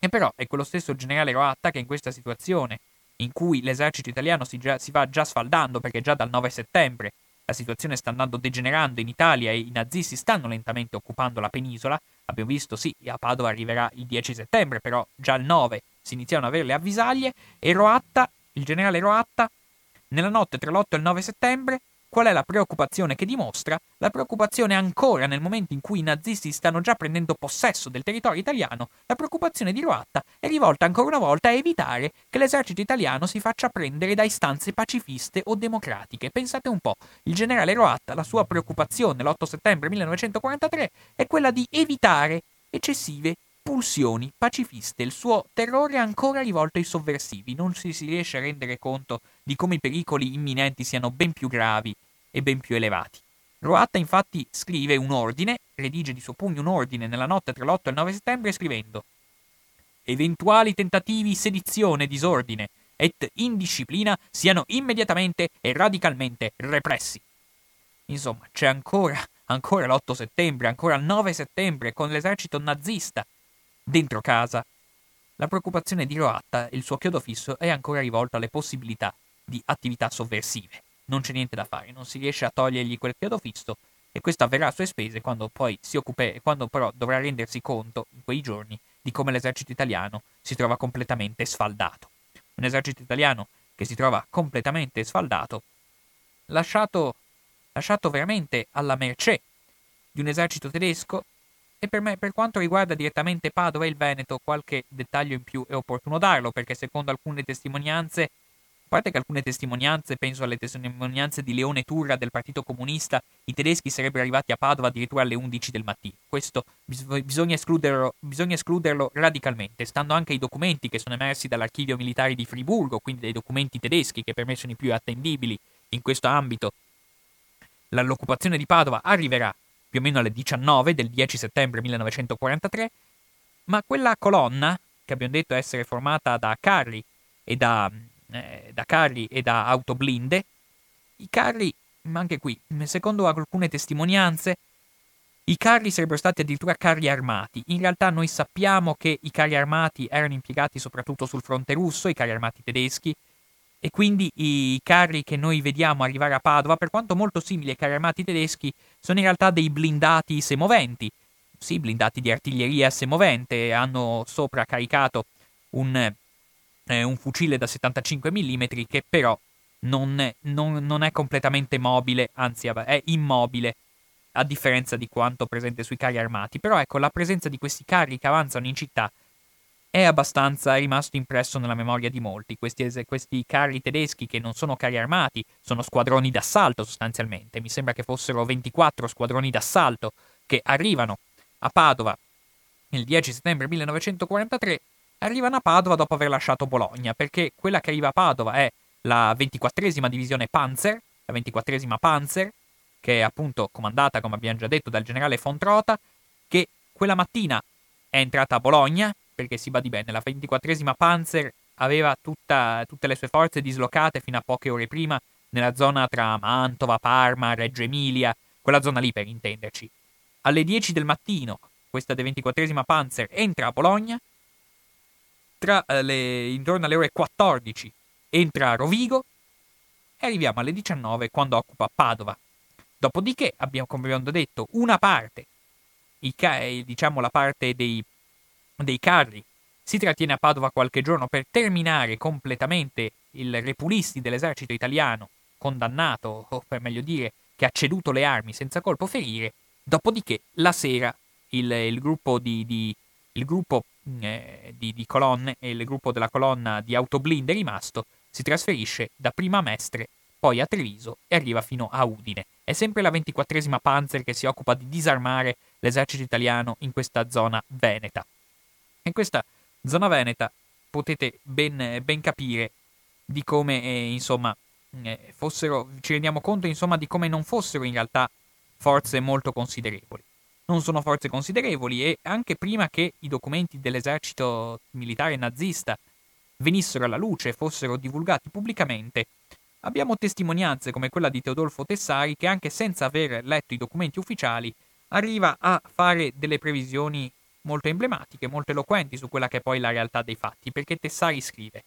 E però è quello stesso generale Roatta che in questa situazione, in cui l'esercito italiano si, già, si va già sfaldando, perché già dal nove settembre la situazione sta andando degenerando in Italia e i nazisti stanno lentamente occupando la penisola, abbiamo visto, sì, a Padova arriverà il dieci settembre, però già il nove si iniziano ad avere le avvisaglie, e Roatta, il generale Roatta, nella notte tra l'otto e il nove settembre, qual è la preoccupazione che dimostra? La preoccupazione ancora nel momento in cui i nazisti stanno già prendendo possesso del territorio italiano, la preoccupazione di Roatta è rivolta ancora una volta a evitare che l'esercito italiano si faccia prendere da istanze pacifiste o democratiche. Pensate un po', il generale Roatta, la sua preoccupazione l'otto settembre millenovecentoquarantatré è quella di evitare eccessive pulsioni pacifiste, il suo terrore è ancora rivolto ai sovversivi, non si, si riesce a rendere conto di come i pericoli imminenti siano ben più gravi e ben più elevati. Roatta infatti scrive un ordine, redige di suo pugno un ordine nella notte tra l'otto e il nove settembre scrivendo: eventuali tentativi sedizione, disordine et indisciplina siano immediatamente e radicalmente repressi. Insomma, c'è ancora, ancora l'otto settembre, ancora il nove settembre con l'esercito nazista dentro casa. La preoccupazione di Roatta, il suo chiodo fisso, è ancora rivolto alle possibilità di attività sovversive. Non c'è niente da fare, non si riesce a togliergli quel chiodo fisso, e questo avverrà a sue spese quando poi si occupa, quando però dovrà rendersi conto in quei giorni di come l'esercito italiano si trova completamente sfaldato. Un esercito italiano che si trova completamente sfaldato, lasciato, lasciato veramente alla mercé di un esercito tedesco. E per me, per quanto riguarda direttamente Padova e il Veneto, qualche dettaglio in più è opportuno darlo, perché secondo alcune testimonianze, a parte che alcune testimonianze, penso alle testimonianze di Leone Turra del Partito Comunista, i tedeschi sarebbero arrivati a Padova addirittura alle undici del mattino. Questo bisogna escluderlo, bisogna escluderlo radicalmente, stando anche ai documenti che sono emersi dall'archivio militare di Friburgo, quindi dei documenti tedeschi che per me sono i più attendibili in questo ambito. L'occupazione di Padova arriverà più o meno alle diciannove del dieci settembre millenovecentoquarantatré, ma quella colonna, che abbiamo detto essere formata da carri e da, eh, da, carri e da autoblinde, i carri, anche qui, secondo alcune testimonianze, i carri sarebbero stati addirittura carri armati. In realtà noi sappiamo che i carri armati erano impiegati soprattutto sul fronte russo, i carri armati tedeschi, e quindi i carri che noi vediamo arrivare a Padova, per quanto molto simili ai carri armati tedeschi, sono in realtà dei blindati semoventi, sì, blindati di artiglieria semovente, hanno sopra caricato un, eh, un fucile da settantacinque millimetri che però non, non, non è completamente mobile, anzi è immobile, a differenza di quanto presente sui carri armati. Però ecco, la presenza di questi carri che avanzano in città è abbastanza rimasto impresso nella memoria di molti. Questi, questi carri tedeschi, che non sono carri armati, sono squadroni d'assalto sostanzialmente. Mi sembra che fossero ventiquattro squadroni d'assalto che arrivano a Padova il dieci settembre millenovecentoquarantatré, arrivano a Padova dopo aver lasciato Bologna, perché quella che arriva a Padova è la ventiquattresima divisione Panzer, la ventiquattresima Panzer, che è appunto comandata, come abbiamo già detto, dal generale von Trota, che quella mattina è entrata a Bologna, perché si badi bene, la ventiquattresima Panzer aveva tutta, tutte le sue forze dislocate fino a poche ore prima nella zona tra Mantova, Parma, Reggio Emilia, quella zona lì per intenderci. Alle dieci del mattino questa ventiquattresima Panzer entra a Bologna, tra le, intorno alle ore quattordici entra a Rovigo e arriviamo alle diciannove quando occupa Padova. Dopodiché abbiamo, come abbiamo detto, una parte, i ca- diciamo la parte dei, dei carri, si trattiene a Padova qualche giorno per terminare completamente il repulisti dell'esercito italiano, condannato, o per meglio dire, che ha ceduto le armi senza colpo ferire. Dopodiché la sera il, il gruppo, di, di, il gruppo eh, di, di colonne e il gruppo della colonna di autoblinde rimasto si trasferisce da prima a Mestre, poi a Treviso e arriva fino a Udine. È sempre la ventiquattresima Panzer che si occupa di disarmare l'esercito italiano in questa zona veneta. In questa zona veneta potete ben, ben capire di come, eh, insomma, eh, fossero, ci rendiamo conto, insomma, di come non fossero in realtà forze molto considerevoli. Non sono forze considerevoli, e anche prima che i documenti dell'esercito militare nazista venissero alla luce e fossero divulgati pubblicamente, abbiamo testimonianze come quella di Teodolfo Tessari, che anche senza aver letto i documenti ufficiali arriva a fare delle previsioni molto emblematiche, molto eloquenti su quella che è poi la realtà dei fatti, perché Tessari scrive: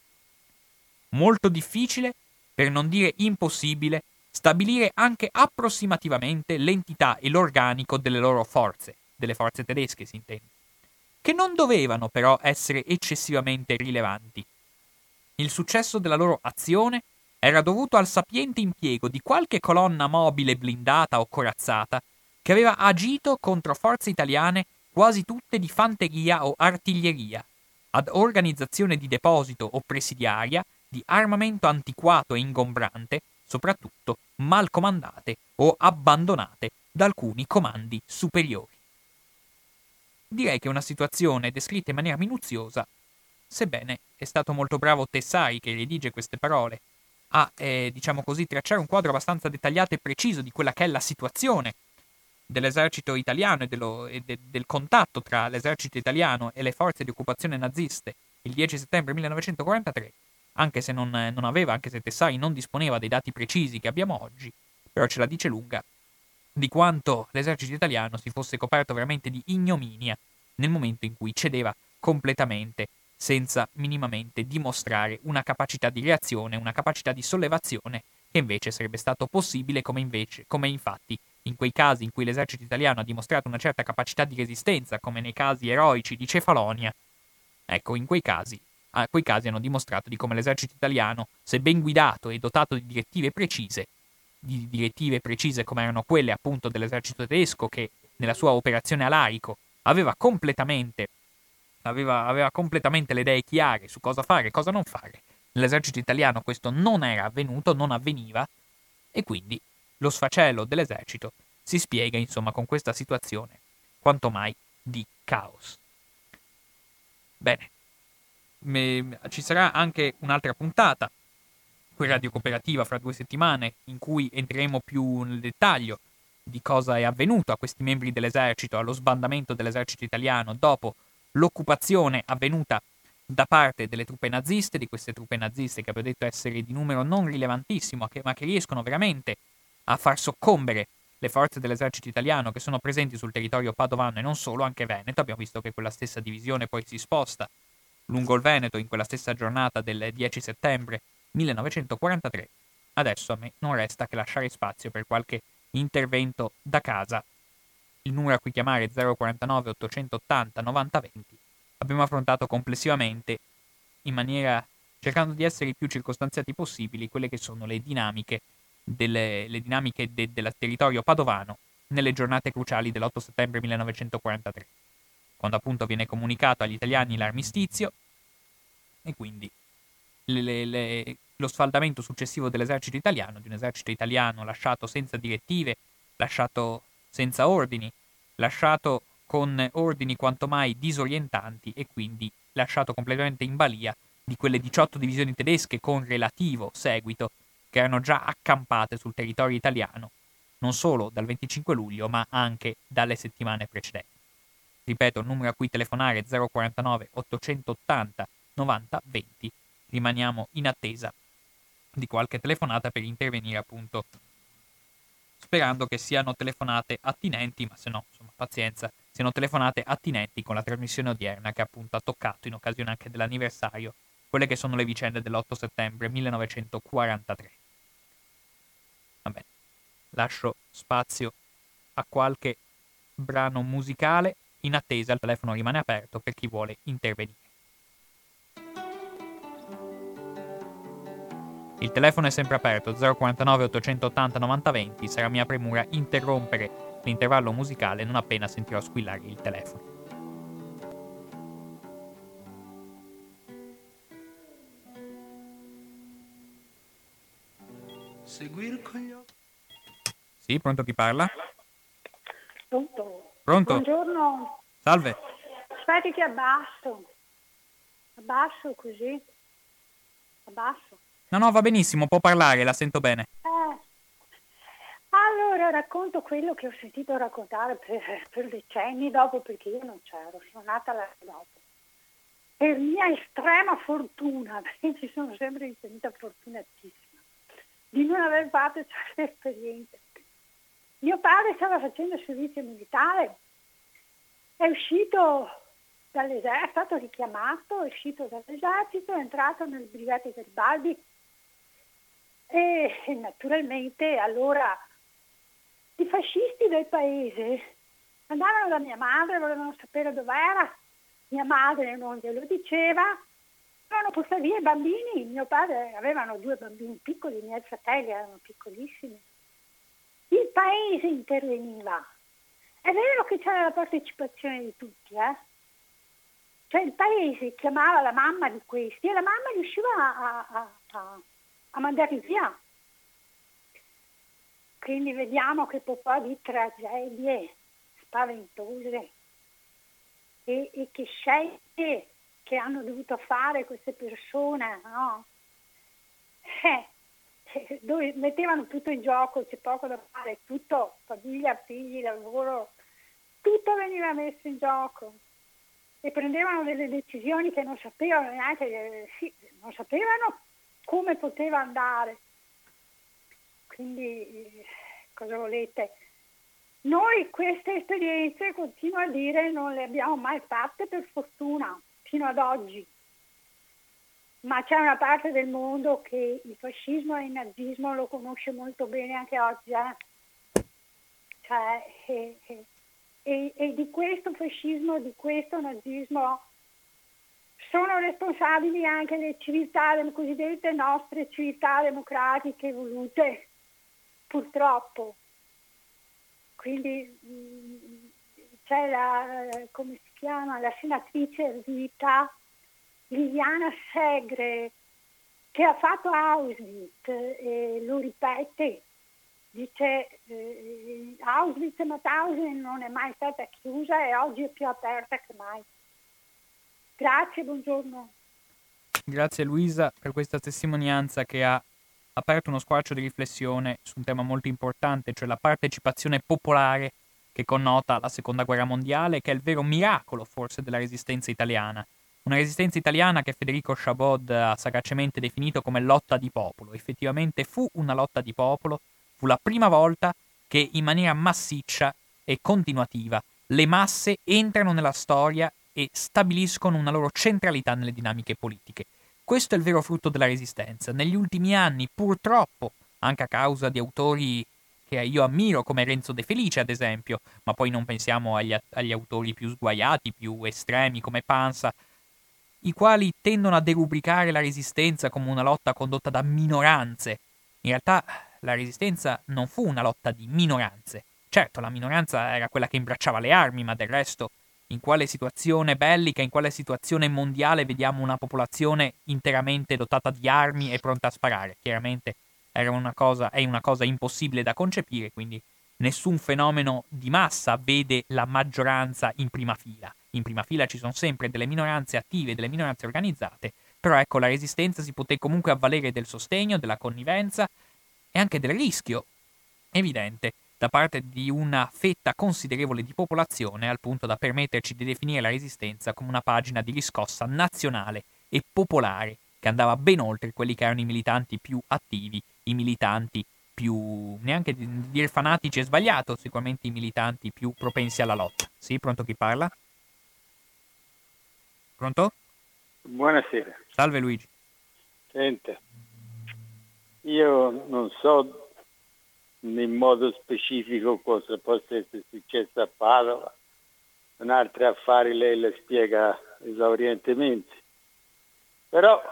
molto difficile, per non dire impossibile, stabilire anche approssimativamente l'entità e l'organico delle loro forze, delle forze tedesche si intende, che non dovevano però essere eccessivamente rilevanti. Il successo della loro azione era dovuto al sapiente impiego di qualche colonna mobile blindata o corazzata che aveva agito contro forze italiane quasi tutte di fanteria o artiglieria, ad organizzazione di deposito o presidiaria di armamento antiquato e ingombrante, soprattutto mal comandate o abbandonate da alcuni comandi superiori. Direi che è una situazione descritta in maniera minuziosa, sebbene è stato molto bravo Tessari, che redige queste parole, a, eh, diciamo così, tracciare un quadro abbastanza dettagliato e preciso di quella che è la situazione dell'esercito italiano e, dello, e de, del contatto tra l'esercito italiano e le forze di occupazione naziste il dieci settembre millenovecentoquarantatré, anche se non, non aveva, anche se Tessari non disponeva dei dati precisi che abbiamo oggi, però ce la dice lunga di quanto l'esercito italiano si fosse coperto veramente di ignominia nel momento in cui cedeva completamente, senza minimamente dimostrare una capacità di reazione, una capacità di sollevazione che invece sarebbe stato possibile, come invece, come infatti in quei casi in cui l'esercito italiano ha dimostrato una certa capacità di resistenza, come nei casi eroici di Cefalonia. Ecco, in quei casi, a quei casi hanno dimostrato di come l'esercito italiano, se ben guidato e dotato di direttive precise, di direttive precise come erano quelle appunto dell'esercito tedesco, che nella sua operazione a Larico aveva completamente Aveva, aveva completamente le idee chiare su cosa fare e cosa non fare. Nell'esercito italiano questo non era avvenuto, non avveniva, e quindi lo sfacelo dell'esercito si spiega, insomma, con questa situazione quanto mai di caos. Bene, Me, ci sarà anche un'altra puntata qui Radio Cooperativa fra due settimane, in cui entreremo più nel dettaglio di cosa è avvenuto a questi membri dell'esercito, allo sbandamento dell'esercito italiano dopo l'occupazione avvenuta da parte delle truppe naziste, di queste truppe naziste che abbiamo detto essere di numero non rilevantissimo, ma che riescono veramente a far soccombere le forze dell'esercito italiano che sono presenti sul territorio padovano e non solo, anche veneto. Abbiamo visto che quella stessa divisione poi si sposta lungo il Veneto in quella stessa giornata del dieci settembre millenovecentoquarantatré. Adesso a me non resta che lasciare spazio per qualche intervento da casa il numero a cui chiamare è zero quarantanove ottocentottanta novanta venti, abbiamo affrontato complessivamente, in maniera cercando di essere il più circostanziati possibili, quelle che sono le dinamiche delle, le dinamiche de, del territorio padovano nelle giornate cruciali dell'otto settembre millenovecentoquarantatré, quando appunto viene comunicato agli italiani l'armistizio e quindi le, le, le, lo sfaldamento successivo dell'esercito italiano, di un esercito italiano lasciato senza direttive, lasciato senza ordini, lasciato con ordini quanto mai disorientanti e quindi lasciato completamente in balia di quelle diciotto divisioni tedesche con relativo seguito che erano già accampate sul territorio italiano, non solo dal venticinque luglio ma anche dalle settimane precedenti. Ripeto, il numero a cui telefonare è zero quarantanove ottocentottanta novanta venti, rimaniamo in attesa di qualche telefonata per intervenire, appunto sperando che siano telefonate attinenti, ma se no, insomma, pazienza, siano telefonate attinenti con la trasmissione odierna che appunto ha toccato, in occasione anche dell'anniversario, quelle che sono le vicende dell'otto settembre millenovecentoquarantatré. Va bene, lascio spazio a qualche brano musicale, in attesa il telefono rimane aperto per chi vuole intervenire. Il telefono è sempre aperto, zero quarantanove ottocentottanta novanta venti, sarà mia premura interrompere l'intervallo musicale non appena sentirò squillare il telefono. Seguir con gli occhi. Sì, pronto, chi parla? Pronto. Pronto? Buongiorno. Salve. Aspetti che abbasso. Abbasso così. Abbasso. No, no, va benissimo, può parlare, la sento bene. Eh, allora, racconto quello che ho sentito raccontare per, per decenni dopo, perché io non c'ero, sono nata l'anno dopo. Per mia estrema fortuna, perché mi sono sempre ritenuta fortunatissima, di non aver fatto certe esperienze. Mio padre stava facendo il servizio militare, è uscito dall'esercito, è stato richiamato, è uscito dall'esercito, è entrato nelle brigate Garibaldi. E naturalmente allora i fascisti del paese andavano da mia madre, volevano sapere dov'era, mia madre non glielo diceva, volevano portare via i bambini, mio padre avevano due bambini piccoli, i miei fratelli erano piccolissimi, il paese interveniva, è vero che c'era la partecipazione di tutti, eh? Cioè il paese chiamava la mamma di questi e la mamma riusciva a, a, a a mandarli via. Quindi vediamo che popò di tragedie spaventose e, e che scelte che hanno dovuto fare queste persone, no? Eh, eh, dove mettevano tutto in gioco, c'è poco da fare, tutto, famiglia, figli, lavoro, tutto veniva messo in gioco e prendevano delle decisioni che non sapevano neanche, eh, sì, non sapevano come poteva andare. Quindi cosa volete? Noi queste esperienze, continuo a dire, non le abbiamo mai fatte, per fortuna, fino ad oggi, ma c'è una parte del mondo che il fascismo e il nazismo lo conosce molto bene anche oggi, eh? Cioè, e, e, e di questo fascismo, di questo nazismo sono responsabili anche le civiltà, le cosiddette nostre civiltà democratiche evolute, purtroppo. Quindi mh, c'è la, come si chiama, la senatrice Vita Liliana Segre, che ha fatto Auschwitz e lo ripete, dice eh, Auschwitz e Mauthausen non è mai stata chiusa e oggi è più aperta che mai. Grazie, buongiorno. Grazie Luisa per questa testimonianza che ha aperto uno squarcio di riflessione su un tema molto importante, cioè la partecipazione popolare che connota la Seconda Guerra Mondiale, che è il vero miracolo forse della resistenza italiana. Una resistenza italiana che Federico Chabod ha sagacemente definito come lotta di popolo. Effettivamente fu una lotta di popolo, fu la prima volta che in maniera massiccia e continuativa le masse entrano nella storia e stabiliscono una loro centralità nelle dinamiche politiche. Questo è il vero frutto della resistenza. Negli ultimi anni, purtroppo, anche a causa di autori che io ammiro, come Renzo De Felice ad esempio, ma poi non pensiamo agli, agli autori più sguaiati, più estremi come Pansa, i quali tendono a derubricare la resistenza come una lotta condotta da minoranze. In realtà la resistenza non fu una lotta di minoranze. Certo, la minoranza era quella che imbracciava le armi, ma del resto in quale situazione bellica, in quale situazione mondiale vediamo una popolazione interamente dotata di armi e pronta a sparare? Chiaramente era una cosa, è una cosa impossibile da concepire, quindi nessun fenomeno di massa vede la maggioranza in prima fila. In prima fila ci sono sempre delle minoranze attive, delle minoranze organizzate, però ecco, la resistenza si poté comunque avvalere del sostegno, della connivenza e anche del rischio evidente da parte di una fetta considerevole di popolazione, al punto da permetterci di definire la resistenza come una pagina di riscossa nazionale e popolare che andava ben oltre quelli che erano i militanti più attivi, i militanti più, neanche dire fanatici è sbagliato, sicuramente i militanti più propensi alla lotta. Sì, pronto chi parla? Pronto? Buonasera. Salve Luigi. Senta, io non so in modo specifico cosa possa essere successo a Padova, un altro affare lei le spiega esaurientemente, però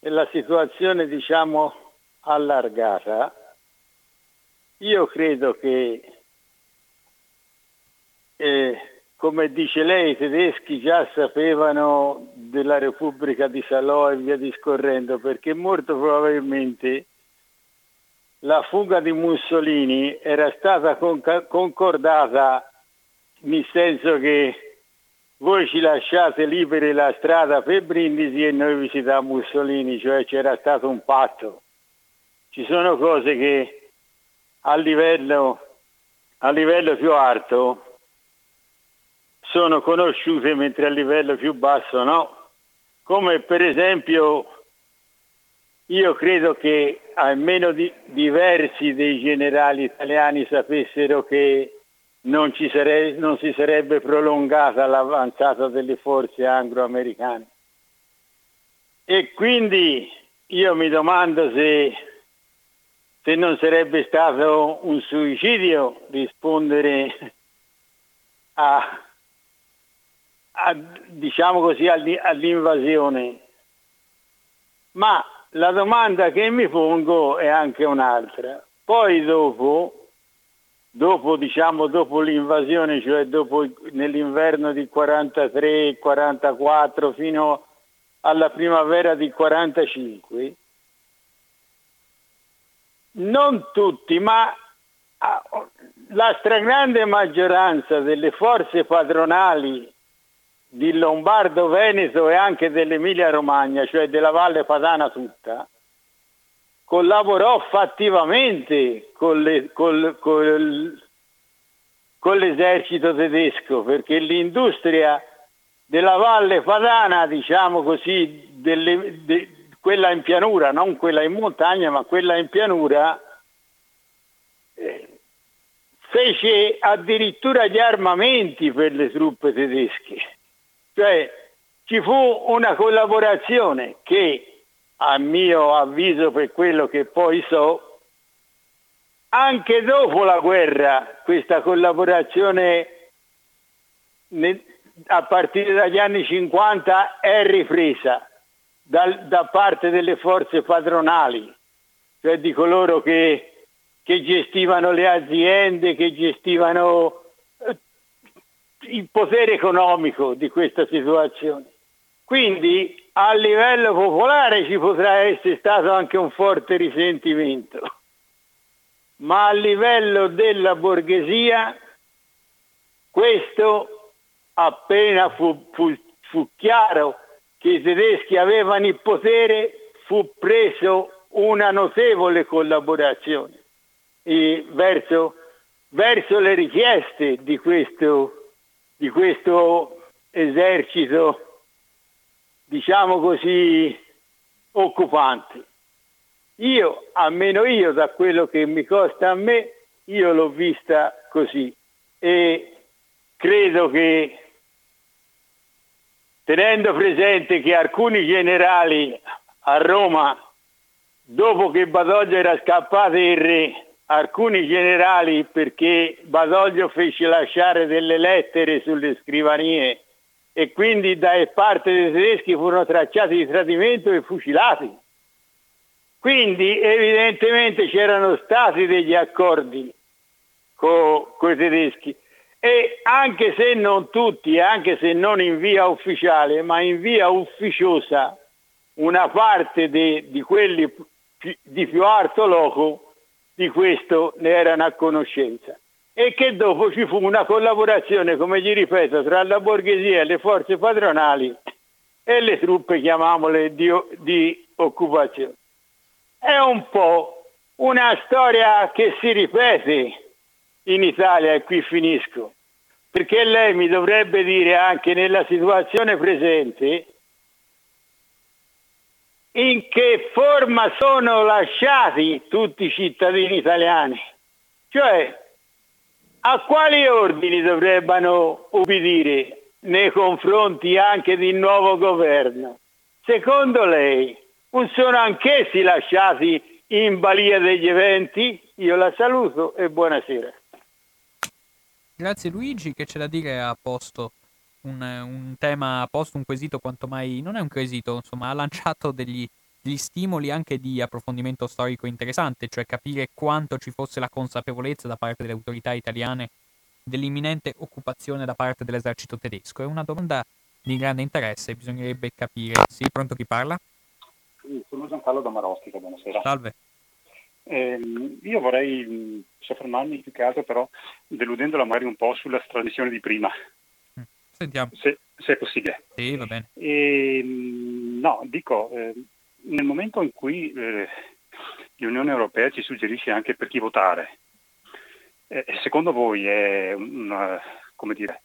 nella situazione diciamo allargata io credo che eh, come dice lei i tedeschi già sapevano della Repubblica di Salò e via discorrendo, perché molto probabilmente la fuga di Mussolini era stata conca- concordata, nel senso che voi ci lasciate liberi la strada per Brindisi e noi visitiamo Mussolini, cioè c'era stato un patto. Ci sono cose che a livello, a livello più alto sono conosciute, mentre a livello più basso no. Come per esempio io credo che almeno di, diversi dei generali italiani sapessero che non, ci sare, non si sarebbe prolungata l'avanzata delle forze anglo-americane. E quindi io mi domando se, se non sarebbe stato un suicidio rispondere a, a diciamo così, all'invasione. Ma la domanda che mi pongo è anche un'altra. Poi dopo, dopo diciamo dopo l'invasione, cioè dopo nell'inverno di quarantatré quarantaquattro fino alla primavera di quarantacinque, non tutti, ma la stragrande maggioranza delle forze padronali di Lombardo, Veneto e anche dell'Emilia Romagna, cioè della Valle Padana tutta, collaborò fattivamente con, le, con, con, con l'esercito tedesco, perché l'industria della Valle Padana, diciamo così, delle, de, quella in pianura, non quella in montagna, ma quella in pianura, eh, fece addirittura gli armamenti per le truppe tedesche. Cioè ci fu una collaborazione che, a mio avviso, per quello che poi so, anche dopo la guerra questa collaborazione a partire dagli anni cinquanta è ripresa dal, da parte delle forze padronali, cioè di coloro che, che gestivano le aziende, che gestivano il potere economico di questa situazione. Quindi a livello popolare ci potrà essere stato anche un forte risentimento, ma a livello della borghesia questo appena fu, fu, fu chiaro che i tedeschi avevano il potere, fu preso una notevole collaborazione e verso, verso le richieste di questo di questo esercito, diciamo così, occupante. Io, almeno io, da quello che mi costa a me, io l'ho vista così e credo che, tenendo presente che alcuni generali a Roma, dopo che Badoglio era scappato il re, alcuni generali, perché Badoglio fece lasciare delle lettere sulle scrivanie e quindi da parte dei tedeschi furono tracciati di tradimento e fucilati. Quindi evidentemente c'erano stati degli accordi co- coi tedeschi, e anche se non tutti, anche se non in via ufficiale, ma in via ufficiosa, una parte de- di quelli pi- di più alto loco di questo ne erano a conoscenza. E che dopo ci fu una collaborazione, come gli ripeto, tra la borghesia e le forze padronali e le truppe, chiamiamole, di, di occupazione. È un po' una storia che si ripete in Italia, e qui finisco, perché lei mi dovrebbe dire anche nella situazione presente in che forma sono lasciati tutti i cittadini italiani, cioè a quali ordini dovrebbero ubbidire nei confronti anche di nuovo governo. Secondo lei non sono anch'essi lasciati in balia degli eventi? Io la saluto e buonasera. Grazie Luigi, che c'è da dire ha posto un, un tema, ha posto un quesito quanto mai, non è un quesito, insomma, ha lanciato degli, degli stimoli anche di approfondimento storico interessante, cioè capire quanto ci fosse la consapevolezza da parte delle autorità italiane dell'imminente occupazione da parte dell'esercito tedesco. È una domanda di grande interesse, bisognerebbe capire. Sì, pronto, chi parla? Sono Giancarlo Damaroschi, che buonasera. Salve. Eh, io vorrei soffermarmi più che altro, però, deludendola magari un po', sulla tradizione di prima. Sentiamo. Se, se è possibile. Sì, va bene. Eh, no, dico, eh, nel momento in cui eh, l'Unione Europea ci suggerisce anche per chi votare, eh, secondo voi è un, come dire,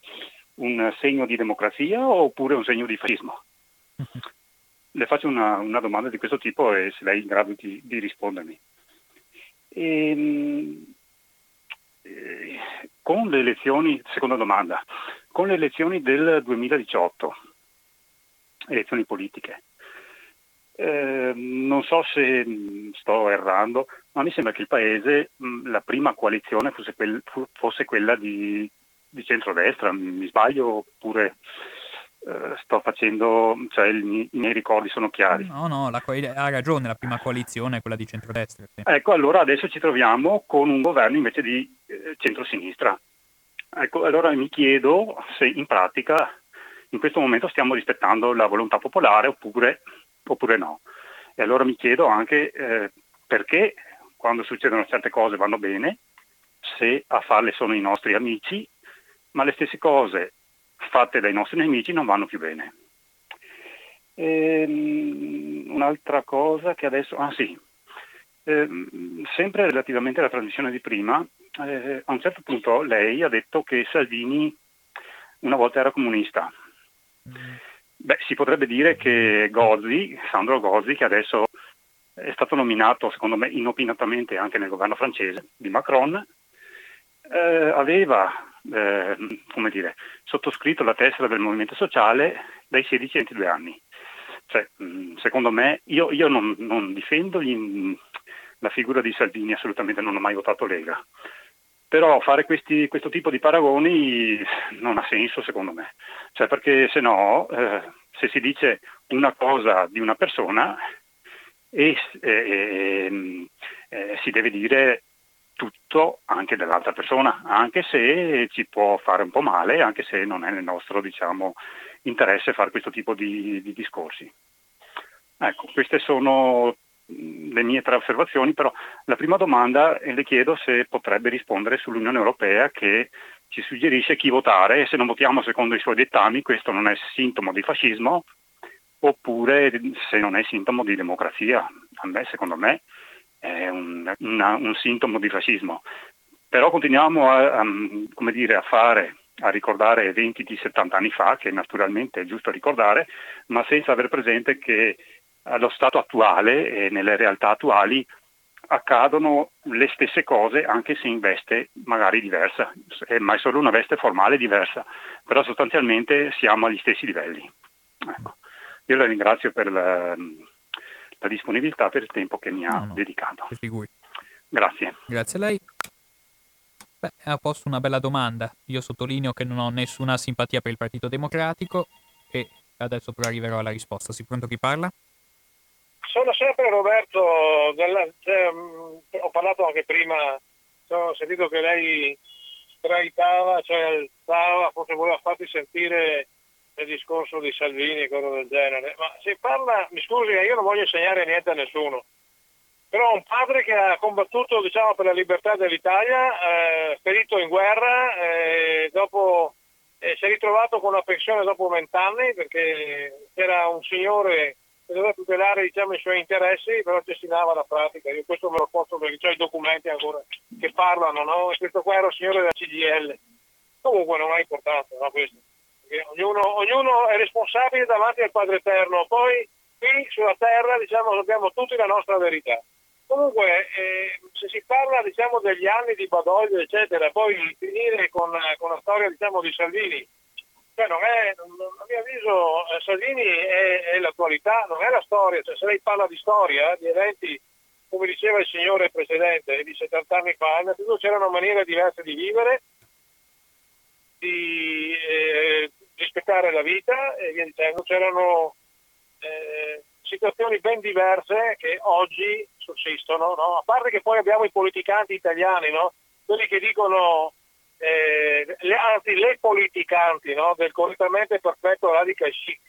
un segno di democrazia oppure un segno di fascismo? Le faccio una, una domanda di questo tipo e se lei è in grado di, di rispondermi. E, eh, con le elezioni, seconda domanda, con le elezioni del duemiladiciotto, elezioni politiche, eh, non so se mh, sto errando, ma mi sembra che il Paese, mh, la prima coalizione fosse, quel, fosse quella di, di centrodestra, mi, mi sbaglio oppure... Uh, sto facendo, cioè il, i miei ricordi sono chiari. No, no, la co- ha ragione, la prima coalizione è quella di centrodestra. Sì. Ecco, allora adesso ci troviamo con un governo invece di eh, centrosinistra. Ecco, allora mi chiedo se in pratica in questo momento stiamo rispettando la volontà popolare oppure, oppure no. E allora mi chiedo anche eh, perché quando succedono certe cose vanno bene, se a farle sono i nostri amici, ma le stesse cose fatte dai nostri nemici non vanno più bene. Ehm, un'altra cosa che adesso... Ah sì, ehm, sempre relativamente alla transizione di prima, eh, a un certo punto lei ha detto che Salvini una volta era comunista. Beh, si potrebbe dire che Gozi, Sandro Gozi, che adesso è stato nominato, secondo me, inopinatamente anche nel governo francese di Macron, eh, aveva... Eh, come dire, sottoscritto la tessera del movimento sociale dai sedici ai ventidue anni. Cioè, secondo me, io, io non, non difendo gli, la figura di Salvini, assolutamente, non ho mai votato Lega. Però fare questi, questo tipo di paragoni non ha senso, secondo me. Cioè, perché se no, eh, se si dice una cosa di una persona e, eh, eh, si deve dire tutto anche dell'altra persona, anche se ci può fare un po' male, anche se non è nel nostro, diciamo, interesse fare questo tipo di, di discorsi. Ecco, queste sono le mie tre osservazioni, però la prima domanda le chiedo se potrebbe rispondere sull'Unione Europea, che ci suggerisce chi votare, e se non votiamo secondo i suoi dettami questo non è sintomo di fascismo oppure se non è sintomo di democrazia. A me, secondo me, è un, una, un sintomo di fascismo. Però continuiamo a, a, come dire, a fare, a ricordare eventi di settanta anni fa, che naturalmente è giusto ricordare, ma senza aver presente che allo stato attuale e nelle realtà attuali accadono le stesse cose, anche se in veste magari diversa, ma è solo una veste formale diversa, però sostanzialmente siamo agli stessi livelli. Ecco. Io la ringrazio per la... la disponibilità, per il tempo che mi ha no, no, dedicato. Grazie. Grazie a lei. Beh, ha posto una bella domanda. Io sottolineo che non ho nessuna simpatia per il Partito Democratico e adesso però arriverò alla risposta. Sì, pronto, chi parla? Sono sempre Roberto, della, cioè, mh, ho parlato anche prima, cioè, ho sentito che lei traitava, cioè alzava, forse voleva farti sentire il discorso di Salvini e cose del genere, ma se parla, mi scusi, io non voglio insegnare niente a nessuno, però un padre che ha combattuto, diciamo, per la libertà dell'Italia, eh, ferito in guerra, eh, dopo eh, si è ritrovato con una pensione dopo vent'anni, perché era un signore che doveva tutelare, diciamo, i suoi interessi, però cestinava la pratica. Io questo me lo porto perché ho i documenti ancora che parlano, no? E questo qua era il signore della C G I L. Comunque non ha importanza, no, questo. Perché ognuno, ognuno è responsabile davanti al Padre Eterno. Poi qui sulla terra, diciamo, abbiamo tutti la nostra verità. Comunque, eh, se si parla, diciamo, degli anni di Badoglio, eccetera, poi finire con, con la storia, diciamo, di Salvini. Cioè non è, a mio avviso, Salvini è, è l'attualità, non è la storia. Cioè, se lei parla di storia, di eventi, come diceva il signore precedente, di settanta anni fa, innanzitutto c'erano maniere diverse di vivere, di eh, rispettare la vita e via dicendo, c'erano eh, situazioni ben diverse che oggi sussistono, no? A parte che poi abbiamo i politicanti italiani, no? Quelli che dicono... Eh, le, anzi le politicanti, no? Del correttamente perfetto radical chic,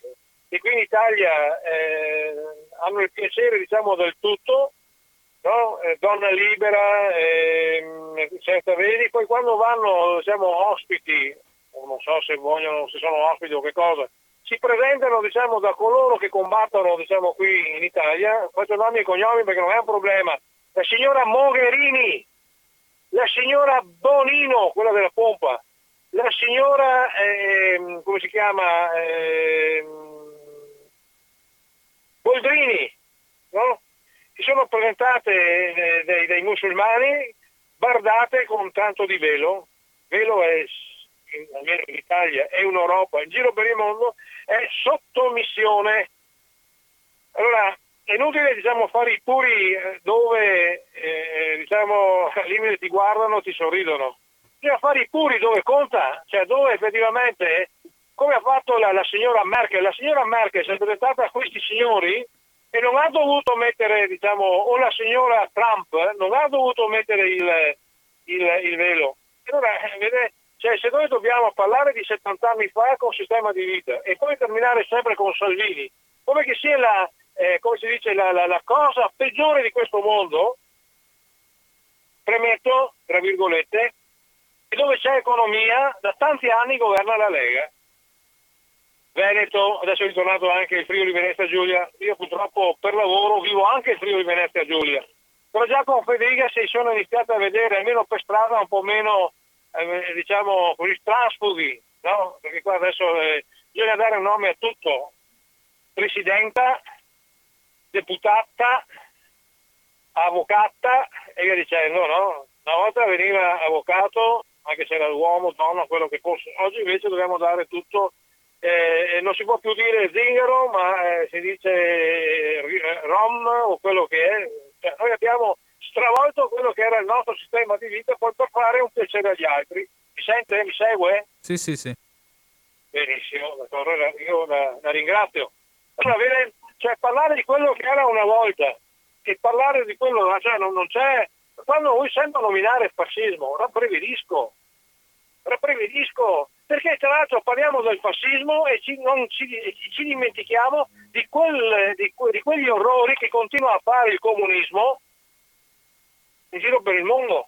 e qui in Italia eh, hanno il piacere, diciamo, del tutto, no? eh, donna libera, eh, senza veli, poi quando vanno, diciamo, ospiti, o non so se vogliono, se sono ospiti o che cosa, si presentano, diciamo, da coloro che combattono, diciamo, qui in Italia. Faccio nomi e cognomi perché non è un problema: la signora Mogherini, la signora Bonino, quella della pompa, la signora, eh, come si chiama, eh, Boldrini, no? Si sono presentate eh, dai, dai musulmani bardate con tanto di velo. Velo è, in, almeno in Italia, è in Europa, in giro per il mondo, è sottomissione. Allora, è inutile, diciamo, fare i puri dove, eh, diciamo, al limite ti guardano, ti sorridono. Bisogna fare i puri dove conta, cioè dove effettivamente, come ha fatto la, la signora Merkel. La signora Merkel si è presentata a questi signori e non ha dovuto mettere, diciamo, o la signora Trump non ha dovuto mettere il, il, il velo. E allora, vede, cioè, se noi dobbiamo parlare di settanta anni fa con sistema di vita e poi terminare sempre con Salvini, come che sia la... Eh, come si dice, la, la, la cosa peggiore di questo mondo, premetto, tra virgolette, e dove c'è economia, da tanti anni governa la Lega. Veneto, adesso è ritornato anche il Friuli Venezia Giulia, io purtroppo per lavoro vivo anche il Friuli Venezia Giulia, però già con Federica si sono iniziato a vedere, almeno per strada, un po' meno, eh, diciamo, così transfughi, no? Perché qua adesso eh, bisogna dare un nome a tutto: presidenta, deputata, avvocata e via dicendo, no? Una volta veniva avvocato, anche se era uomo, donna, quello che fosse. Oggi invece dobbiamo dare tutto, eh, non si può più dire zingaro, ma eh, si dice eh, rom o quello che è. Cioè, noi abbiamo stravolto quello che era il nostro sistema di vita poi per fare un piacere agli altri. Mi sente? Mi segue? Sì, sì, sì. Benissimo, d'accordo, io la, la ringrazio. Allora, bene, cioè parlare di quello che era una volta e parlare di quello, cioè non, non c'è. Quando voi sento nominare il fascismo, rabbrividisco, rabbrividisco, perché tra l'altro parliamo del fascismo e ci, non ci, ci dimentichiamo di, quel, di, que, di quegli orrori che continua a fare il comunismo in giro per il mondo.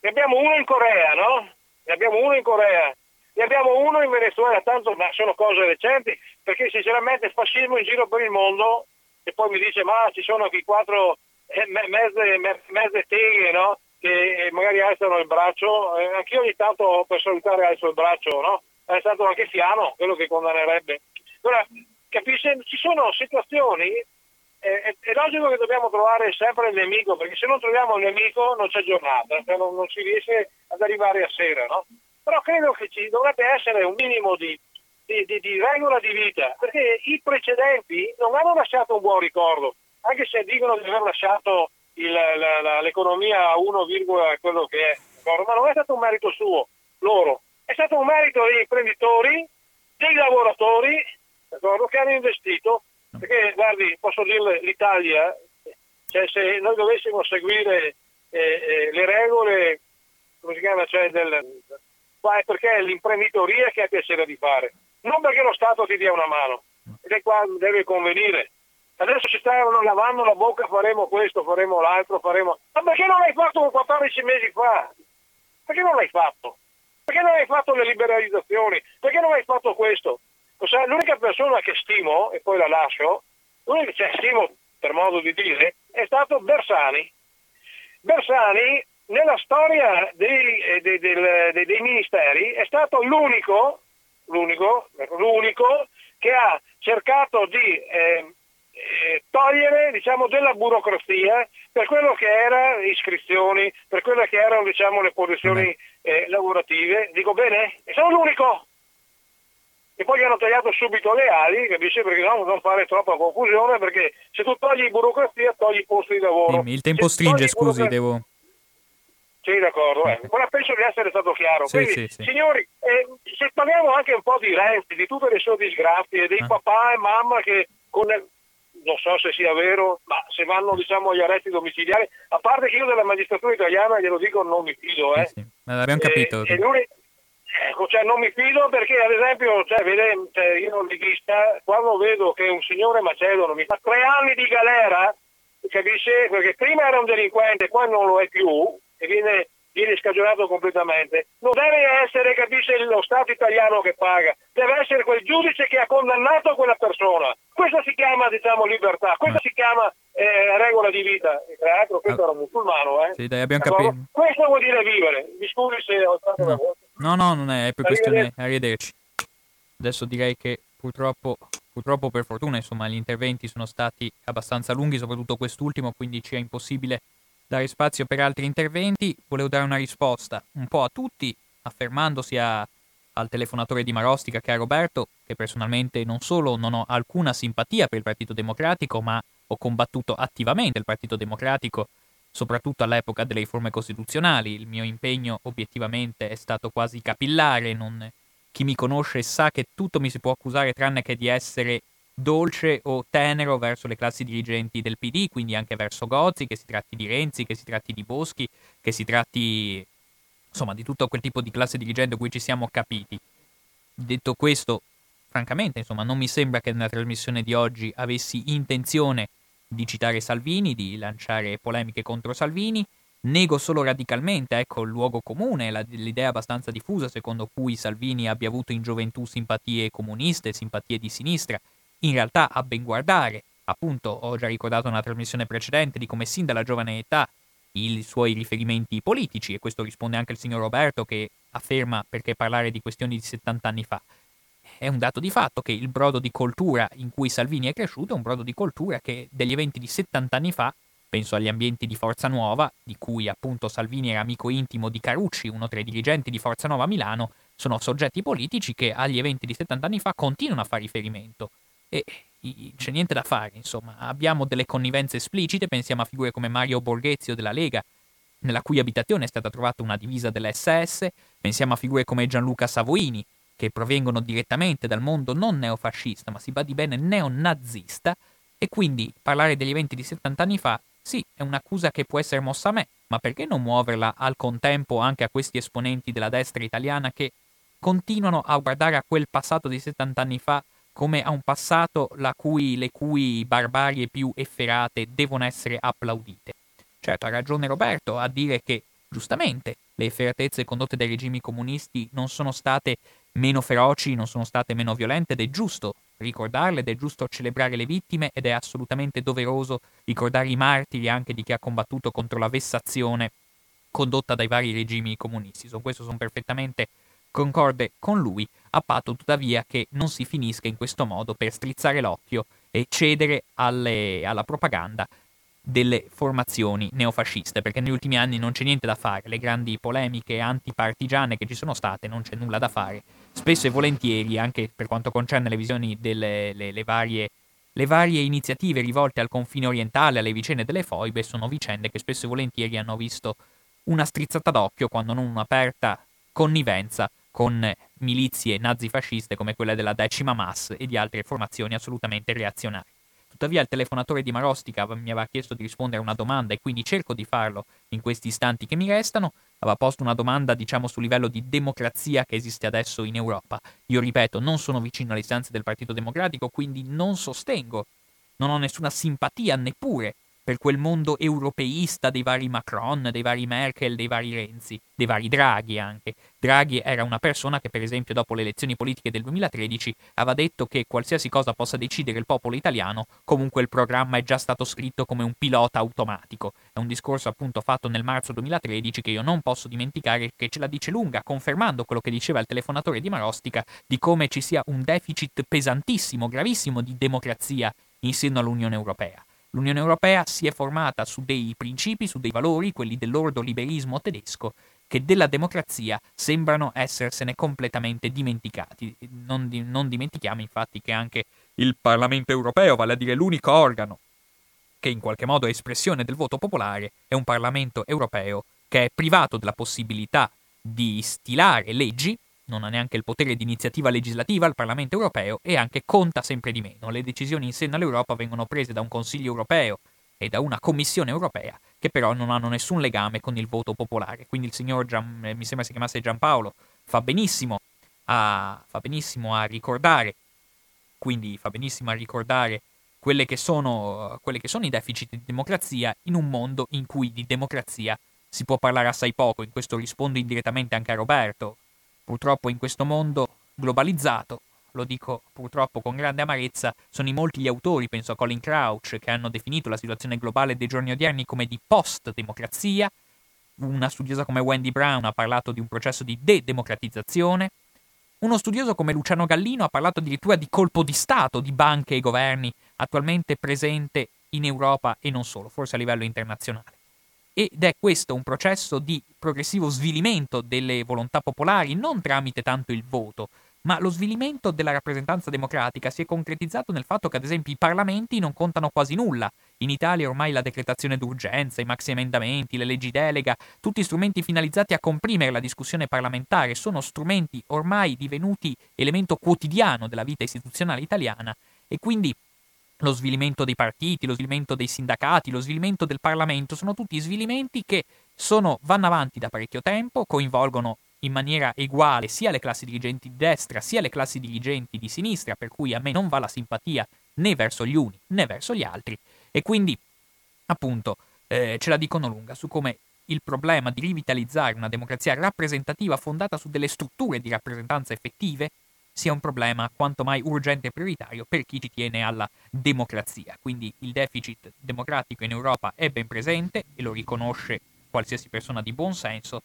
Ne abbiamo uno in Corea, no? Ne abbiamo uno in Corea. Ne abbiamo uno in Venezuela, tanto, ma sono cose recenti, perché sinceramente il fascismo in giro per il mondo, e poi mi dice, ma ci sono qui quattro eh, me, mezze, me, mezze teghe, no? Che eh, magari alzano il braccio, eh, anch'io ogni tanto per salutare alzo il braccio, no? È stato anche Fiano quello che condannerebbe. Allora, capisce, ci sono situazioni, eh, è, è logico che dobbiamo trovare sempre il nemico, perché se non troviamo il nemico non c'è giornata, cioè non, non si riesce ad arrivare a sera, no? Però credo che ci dovrebbe essere un minimo di, di, di, di regola di vita, perché i precedenti non hanno lasciato un buon ricordo, anche se dicono di aver lasciato il, la, la, l'economia a uno, quello che è, ma non è stato un merito suo, loro, è stato un merito degli imprenditori, dei lavoratori, d'accordo, che hanno investito, perché guardi, posso dirle, l'Italia, cioè se noi dovessimo seguire eh, eh, le regole, come si chiama, cioè del, qua è perché è l'imprenditoria che ha piacere di fare, non perché lo Stato ti dia una mano, ed è qua deve convenire. Adesso ci stanno lavando la bocca, faremo questo, faremo l'altro, faremo... Ma perché non l'hai fatto quattordici mesi fa? Perché non l'hai fatto? Perché non hai fatto le liberalizzazioni? Perché non hai fatto questo? Cioè, l'unica persona che stimo, e poi la lascio, l'unica che stimo, per modo di dire, è stato Bersani. Bersani, nella storia dei, dei, dei, dei, dei ministeri, è stato l'unico, l'unico, l'unico che ha cercato di... Eh, togliere, diciamo, della burocrazia per quello che era iscrizioni, per quelle che erano, diciamo, le posizioni eh, lavorative, dico bene? E sono l'unico! E poi gli hanno tagliato subito le ali, capisci? Perché no, non fare troppa confusione, perché se tu togli burocrazia togli i posti di lavoro. Dimmi, il tempo se stringe, scusi, devo... Sì, d'accordo, eh. Ma penso di essere stato chiaro. Sì, quindi, sì, sì. Signori, eh, se parliamo anche un po' di Renzi, di tutte le sue disgrazie, dei ah. papà e mamma che con... non so se sia vero, ma se vanno, diciamo, agli arresti domiciliari, a parte che io della magistratura italiana, glielo dico, non mi fido, eh. eh sì, l'abbiamo e, capito. E lui, ecco, cioè, non mi fido perché, ad esempio, cioè, vede, cioè, io non li vista, quando vedo che un signore macedono mi fa tre anni di galera, capisce? Perché prima era un delinquente, poi non lo è più, e viene, viene scagionato completamente. Non deve essere, capisce, lo Stato italiano che paga, deve essere quel giudice che ha condannato quella persona. Questa si chiama, diciamo, libertà, questa si chiama eh, regola di vita. E tra l'altro questo allora. Era musulmano, eh? Sì, dai, abbiamo capito. Questo vuol dire vivere. Mi scusi se ho fatto una volta. No, no, non è, è per questione. Arrivederci. Adesso direi che purtroppo, purtroppo per fortuna, insomma, gli interventi sono stati abbastanza lunghi, soprattutto quest'ultimo, quindi ci è impossibile dare spazio per altri interventi. Volevo dare una risposta un po' a tutti, affermandosi a... al telefonatore di Marostica, che è Roberto, che personalmente non solo non ho alcuna simpatia per il Partito Democratico, ma ho combattuto attivamente il Partito Democratico, soprattutto all'epoca delle riforme costituzionali. Il mio impegno obiettivamente è stato quasi capillare, non... chi mi conosce sa che tutto mi si può accusare tranne che di essere dolce o tenero verso le classi dirigenti del P D, quindi anche verso Gozzi, che si tratti di Renzi, che si tratti di Boschi, che si tratti... insomma, di tutto quel tipo di classe dirigente a cui ci siamo capiti. Detto questo, francamente, insomma, non mi sembra che nella trasmissione di oggi avessi intenzione di citare Salvini, di lanciare polemiche contro Salvini. Nego solo radicalmente, ecco, il luogo comune, la, l'idea abbastanza diffusa secondo cui Salvini abbia avuto in gioventù simpatie comuniste, simpatie di sinistra. In realtà, a ben guardare, appunto, ho già ricordato nella trasmissione precedente di come sin dalla giovane età i suoi riferimenti politici, e questo risponde anche il signor Roberto, che afferma perché parlare di questioni di settanta anni fa. È un dato di fatto che il brodo di coltura in cui Salvini è cresciuto è un brodo di coltura che degli eventi di settanta anni fa, penso agli ambienti di Forza Nuova, di cui appunto Salvini era amico intimo di Carucci, uno tra i dirigenti di Forza Nuova a Milano, sono soggetti politici che agli eventi di settanta anni fa continuano a fare riferimento. E c'è niente da fare, insomma, abbiamo delle connivenze esplicite, pensiamo a figure come Mario Borghezio della Lega, nella cui abitazione è stata trovata una divisa dell'esse esse, pensiamo a figure come Gianluca Savoini, che provengono direttamente dal mondo non neofascista, ma si badi bene neonazista, e quindi parlare degli eventi di settanta anni fa, sì, è un'accusa che può essere mossa a me, ma perché non muoverla al contempo anche a questi esponenti della destra italiana che continuano a guardare a quel passato di settanta anni fa come a un passato la cui, le cui barbarie più efferate devono essere applaudite. Certo, ha ragione Roberto a dire che, giustamente, le efferatezze condotte dai regimi comunisti non sono state meno feroci, non sono state meno violente, ed è giusto ricordarle, ed è giusto celebrare le vittime, ed è assolutamente doveroso ricordare i martiri anche di chi ha combattuto contro la vessazione condotta dai vari regimi comunisti. Su questo sono perfettamente concorde con lui, a patto tuttavia che non si finisca in questo modo per strizzare l'occhio e cedere alle, alla propaganda delle formazioni neofasciste, perché negli ultimi anni non c'è niente da fare, le grandi polemiche antipartigiane che ci sono state, non c'è nulla da fare, spesso e volentieri anche per quanto concerne le visioni delle le, le varie Le varie iniziative rivolte al confine orientale, alle vicende delle foibe, sono vicende che spesso e volentieri hanno visto una strizzata d'occhio, quando non un'aperta connivenza con milizie nazifasciste come quella della Decima Mas e di altre formazioni assolutamente reazionarie. Tuttavia il telefonatore di Marostica mi aveva chiesto di rispondere a una domanda e quindi cerco di farlo in questi istanti che mi restano. Aveva posto una domanda, diciamo, sul livello di democrazia che esiste adesso in Europa. Io ripeto, non sono vicino alle istanze del Partito Democratico, quindi non sostengo, non ho nessuna simpatia neppure per quel mondo europeista dei vari Macron, dei vari Merkel, dei vari Renzi, dei vari Draghi anche. Draghi era una persona che, per esempio, dopo le elezioni politiche del duemilatredici aveva detto che qualsiasi cosa possa decidere il popolo italiano, comunque il programma è già stato scritto come un pilota automatico. È un discorso appunto fatto nel marzo duemilatredici che io non posso dimenticare, che ce la dice lunga, confermando quello che diceva il telefonatore di Marostica di come ci sia un deficit pesantissimo, gravissimo di democrazia in seno all'Unione Europea. L'Unione Europea si è formata su dei principi, su dei valori, quelli dell'ordo liberismo tedesco, che della democrazia sembrano essersene completamente dimenticati. Non, di, non dimentichiamo infatti che anche il Parlamento Europeo, vale a dire l'unico organo che in qualche modo è espressione del voto popolare, è un Parlamento Europeo che è privato della possibilità di stilare leggi, non ha neanche il potere di iniziativa legislativa al Parlamento europeo e anche conta sempre di meno. Le decisioni in seno all'Europa vengono prese da un Consiglio europeo e da una Commissione europea che però non hanno nessun legame con il voto popolare. Quindi il signor, Gian, mi sembra si chiamasse Giampaolo, fa benissimo a, fa benissimo a ricordare, quindi fa benissimo a ricordare quelle che sono, quelle che sono i deficit di democrazia in un mondo in cui di democrazia si può parlare assai poco. In questo rispondo indirettamente anche a Roberto. Purtroppo in questo mondo globalizzato, lo dico purtroppo con grande amarezza, sono in molti gli autori, penso a Colin Crouch, che hanno definito la situazione globale dei giorni odierni come di post-democrazia. Una studiosa come Wendy Brown ha parlato di un processo di de-democratizzazione. Uno studioso come Luciano Gallino ha parlato addirittura di colpo di Stato di banche e governi attualmente presente in Europa e non solo, forse a livello internazionale. Ed è questo un processo di progressivo svilimento delle volontà popolari, non tramite tanto il voto, ma lo svilimento della rappresentanza democratica si è concretizzato nel fatto che, ad esempio, i parlamenti non contano quasi nulla. In Italia ormai la decretazione d'urgenza, i maxiemendamenti, le leggi delega, tutti strumenti finalizzati a comprimere la discussione parlamentare, sono strumenti ormai divenuti elemento quotidiano della vita istituzionale italiana e quindi lo svilimento dei partiti, lo svilimento dei sindacati, lo svilimento del Parlamento, sono tutti svilimenti che sono, vanno avanti da parecchio tempo, coinvolgono in maniera uguale sia le classi dirigenti di destra sia le classi dirigenti di sinistra, per cui a me non va la simpatia né verso gli uni né verso gli altri, e quindi appunto eh, ce la dicono lunga su come il problema di rivitalizzare una democrazia rappresentativa fondata su delle strutture di rappresentanza effettive sia un problema quanto mai urgente e prioritario per chi ci tiene alla democrazia. Quindi il deficit democratico in Europa è ben presente e lo riconosce qualsiasi persona di buon senso.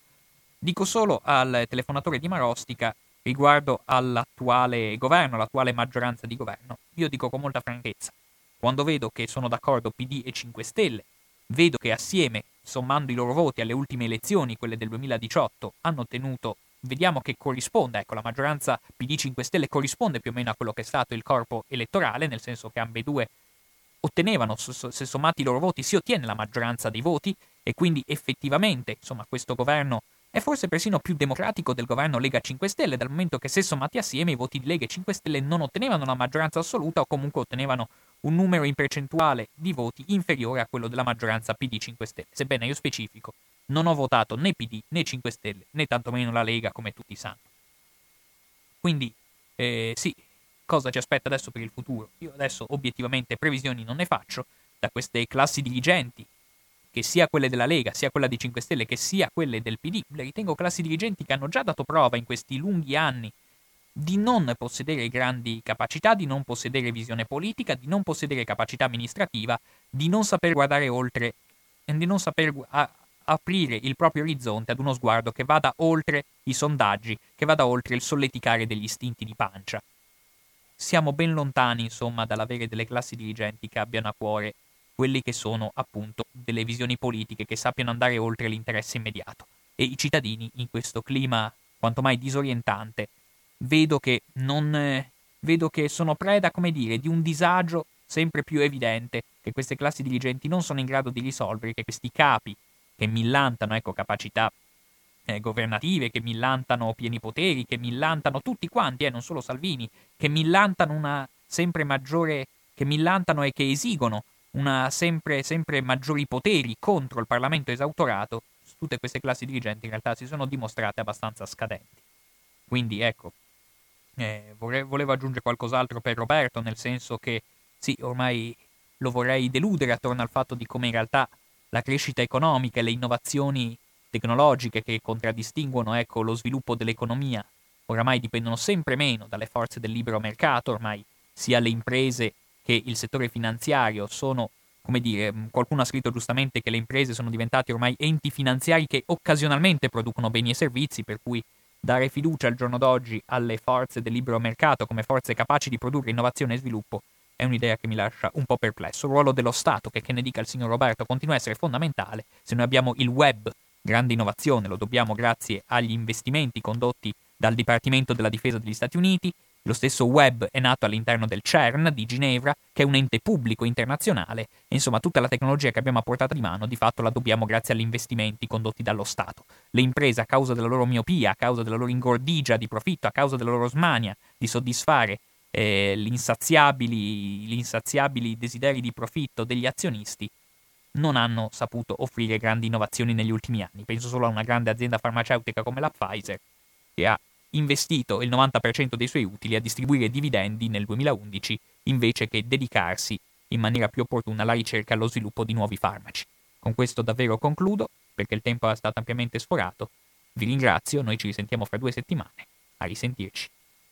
Dico solo al telefonatore di Marostica riguardo all'attuale governo, all'attuale maggioranza di governo. Io dico con molta franchezza, quando vedo che sono d'accordo P D e cinque Stelle, vedo che assieme, sommando i loro voti alle ultime elezioni, quelle del duemiladiciotto, hanno ottenuto, vediamo che corrisponde, ecco, la maggioranza P D cinque Stelle corrisponde più o meno a quello che è stato il corpo elettorale, nel senso che ambedue ottenevano, se sommati i loro voti, si ottiene la maggioranza dei voti e quindi effettivamente, insomma, questo governo è forse persino più democratico del governo Lega cinque Stelle, dal momento che se sommati assieme i voti di Lega e cinque Stelle non ottenevano la maggioranza assoluta o comunque ottenevano un numero in percentuale di voti inferiore a quello della maggioranza P D cinque Stelle, sebbene io specifico, non ho votato né P D né cinque Stelle né tantomeno la Lega, come tutti sanno. Quindi eh, sì, cosa ci aspetta adesso per il futuro? Io adesso obiettivamente previsioni non ne faccio. Da queste classi dirigenti, che sia quelle della Lega, sia quella di cinque Stelle, che sia quelle del P D, le ritengo classi dirigenti che hanno già dato prova in questi lunghi anni di non possedere grandi capacità, di non possedere visione politica, di non possedere capacità amministrativa, di non saper guardare oltre e di non saper gu- a- aprire il proprio orizzonte ad uno sguardo che vada oltre i sondaggi, che vada oltre il solleticare degli istinti di pancia. Siamo ben lontani, insomma, dall'avere delle classi dirigenti che abbiano a cuore quelli che sono appunto delle visioni politiche che sappiano andare oltre l'interesse immediato. E i cittadini, in questo clima quanto mai disorientante, vedo che non eh, vedo che sono preda, come dire, di un disagio sempre più evidente che queste classi dirigenti non sono in grado di risolvere, che questi capi che millantano ecco, capacità eh, governative, che millantano pieni poteri, che millantano tutti quanti, eh, non solo Salvini, che millantano una sempre maggiore, che millantano e che esigono una sempre, sempre maggiori poteri contro il Parlamento esautorato, tutte queste classi dirigenti in realtà si sono dimostrate abbastanza scadenti. Quindi ecco, eh, vorrei, volevo aggiungere qualcos'altro per Roberto, nel senso che sì, ormai lo vorrei deludere attorno al fatto di come in realtà la crescita economica e le innovazioni tecnologiche che contraddistinguono ecco, lo sviluppo dell'economia oramai dipendono sempre meno dalle forze del libero mercato. Ormai sia le imprese che il settore finanziario sono, come dire, qualcuno ha scritto giustamente che le imprese sono diventate ormai enti finanziari che occasionalmente producono beni e servizi, per cui dare fiducia al giorno d'oggi alle forze del libero mercato come forze capaci di produrre innovazione e sviluppo è un'idea che mi lascia un po' perplesso. Il ruolo dello Stato, che che ne dica il signor Roberto, continua a essere fondamentale. Se noi abbiamo il web, grande innovazione, lo dobbiamo grazie agli investimenti condotti dal Dipartimento della Difesa degli Stati Uniti. Lo stesso web è nato all'interno del CERN di Ginevra, che è un ente pubblico internazionale, e insomma tutta la tecnologia che abbiamo a portata di mano di fatto la dobbiamo grazie agli investimenti condotti dallo Stato. Le imprese, a causa della loro miopia, a causa della loro ingordigia di profitto, a causa della loro smania di soddisfare eh, gli insaziabili, gli insaziabili desideri di profitto degli azionisti, non hanno saputo offrire grandi innovazioni negli ultimi anni. Penso solo a una grande azienda farmaceutica come la Pfizer, che ha investito il novanta per cento dei suoi utili a distribuire dividendi nel duemilaundici invece che dedicarsi in maniera più opportuna alla ricerca e allo sviluppo di nuovi farmaci. Con questo davvero concludo, perché il tempo è stato ampiamente sforato. Vi ringrazio, noi ci risentiamo fra due settimane. A risentirci.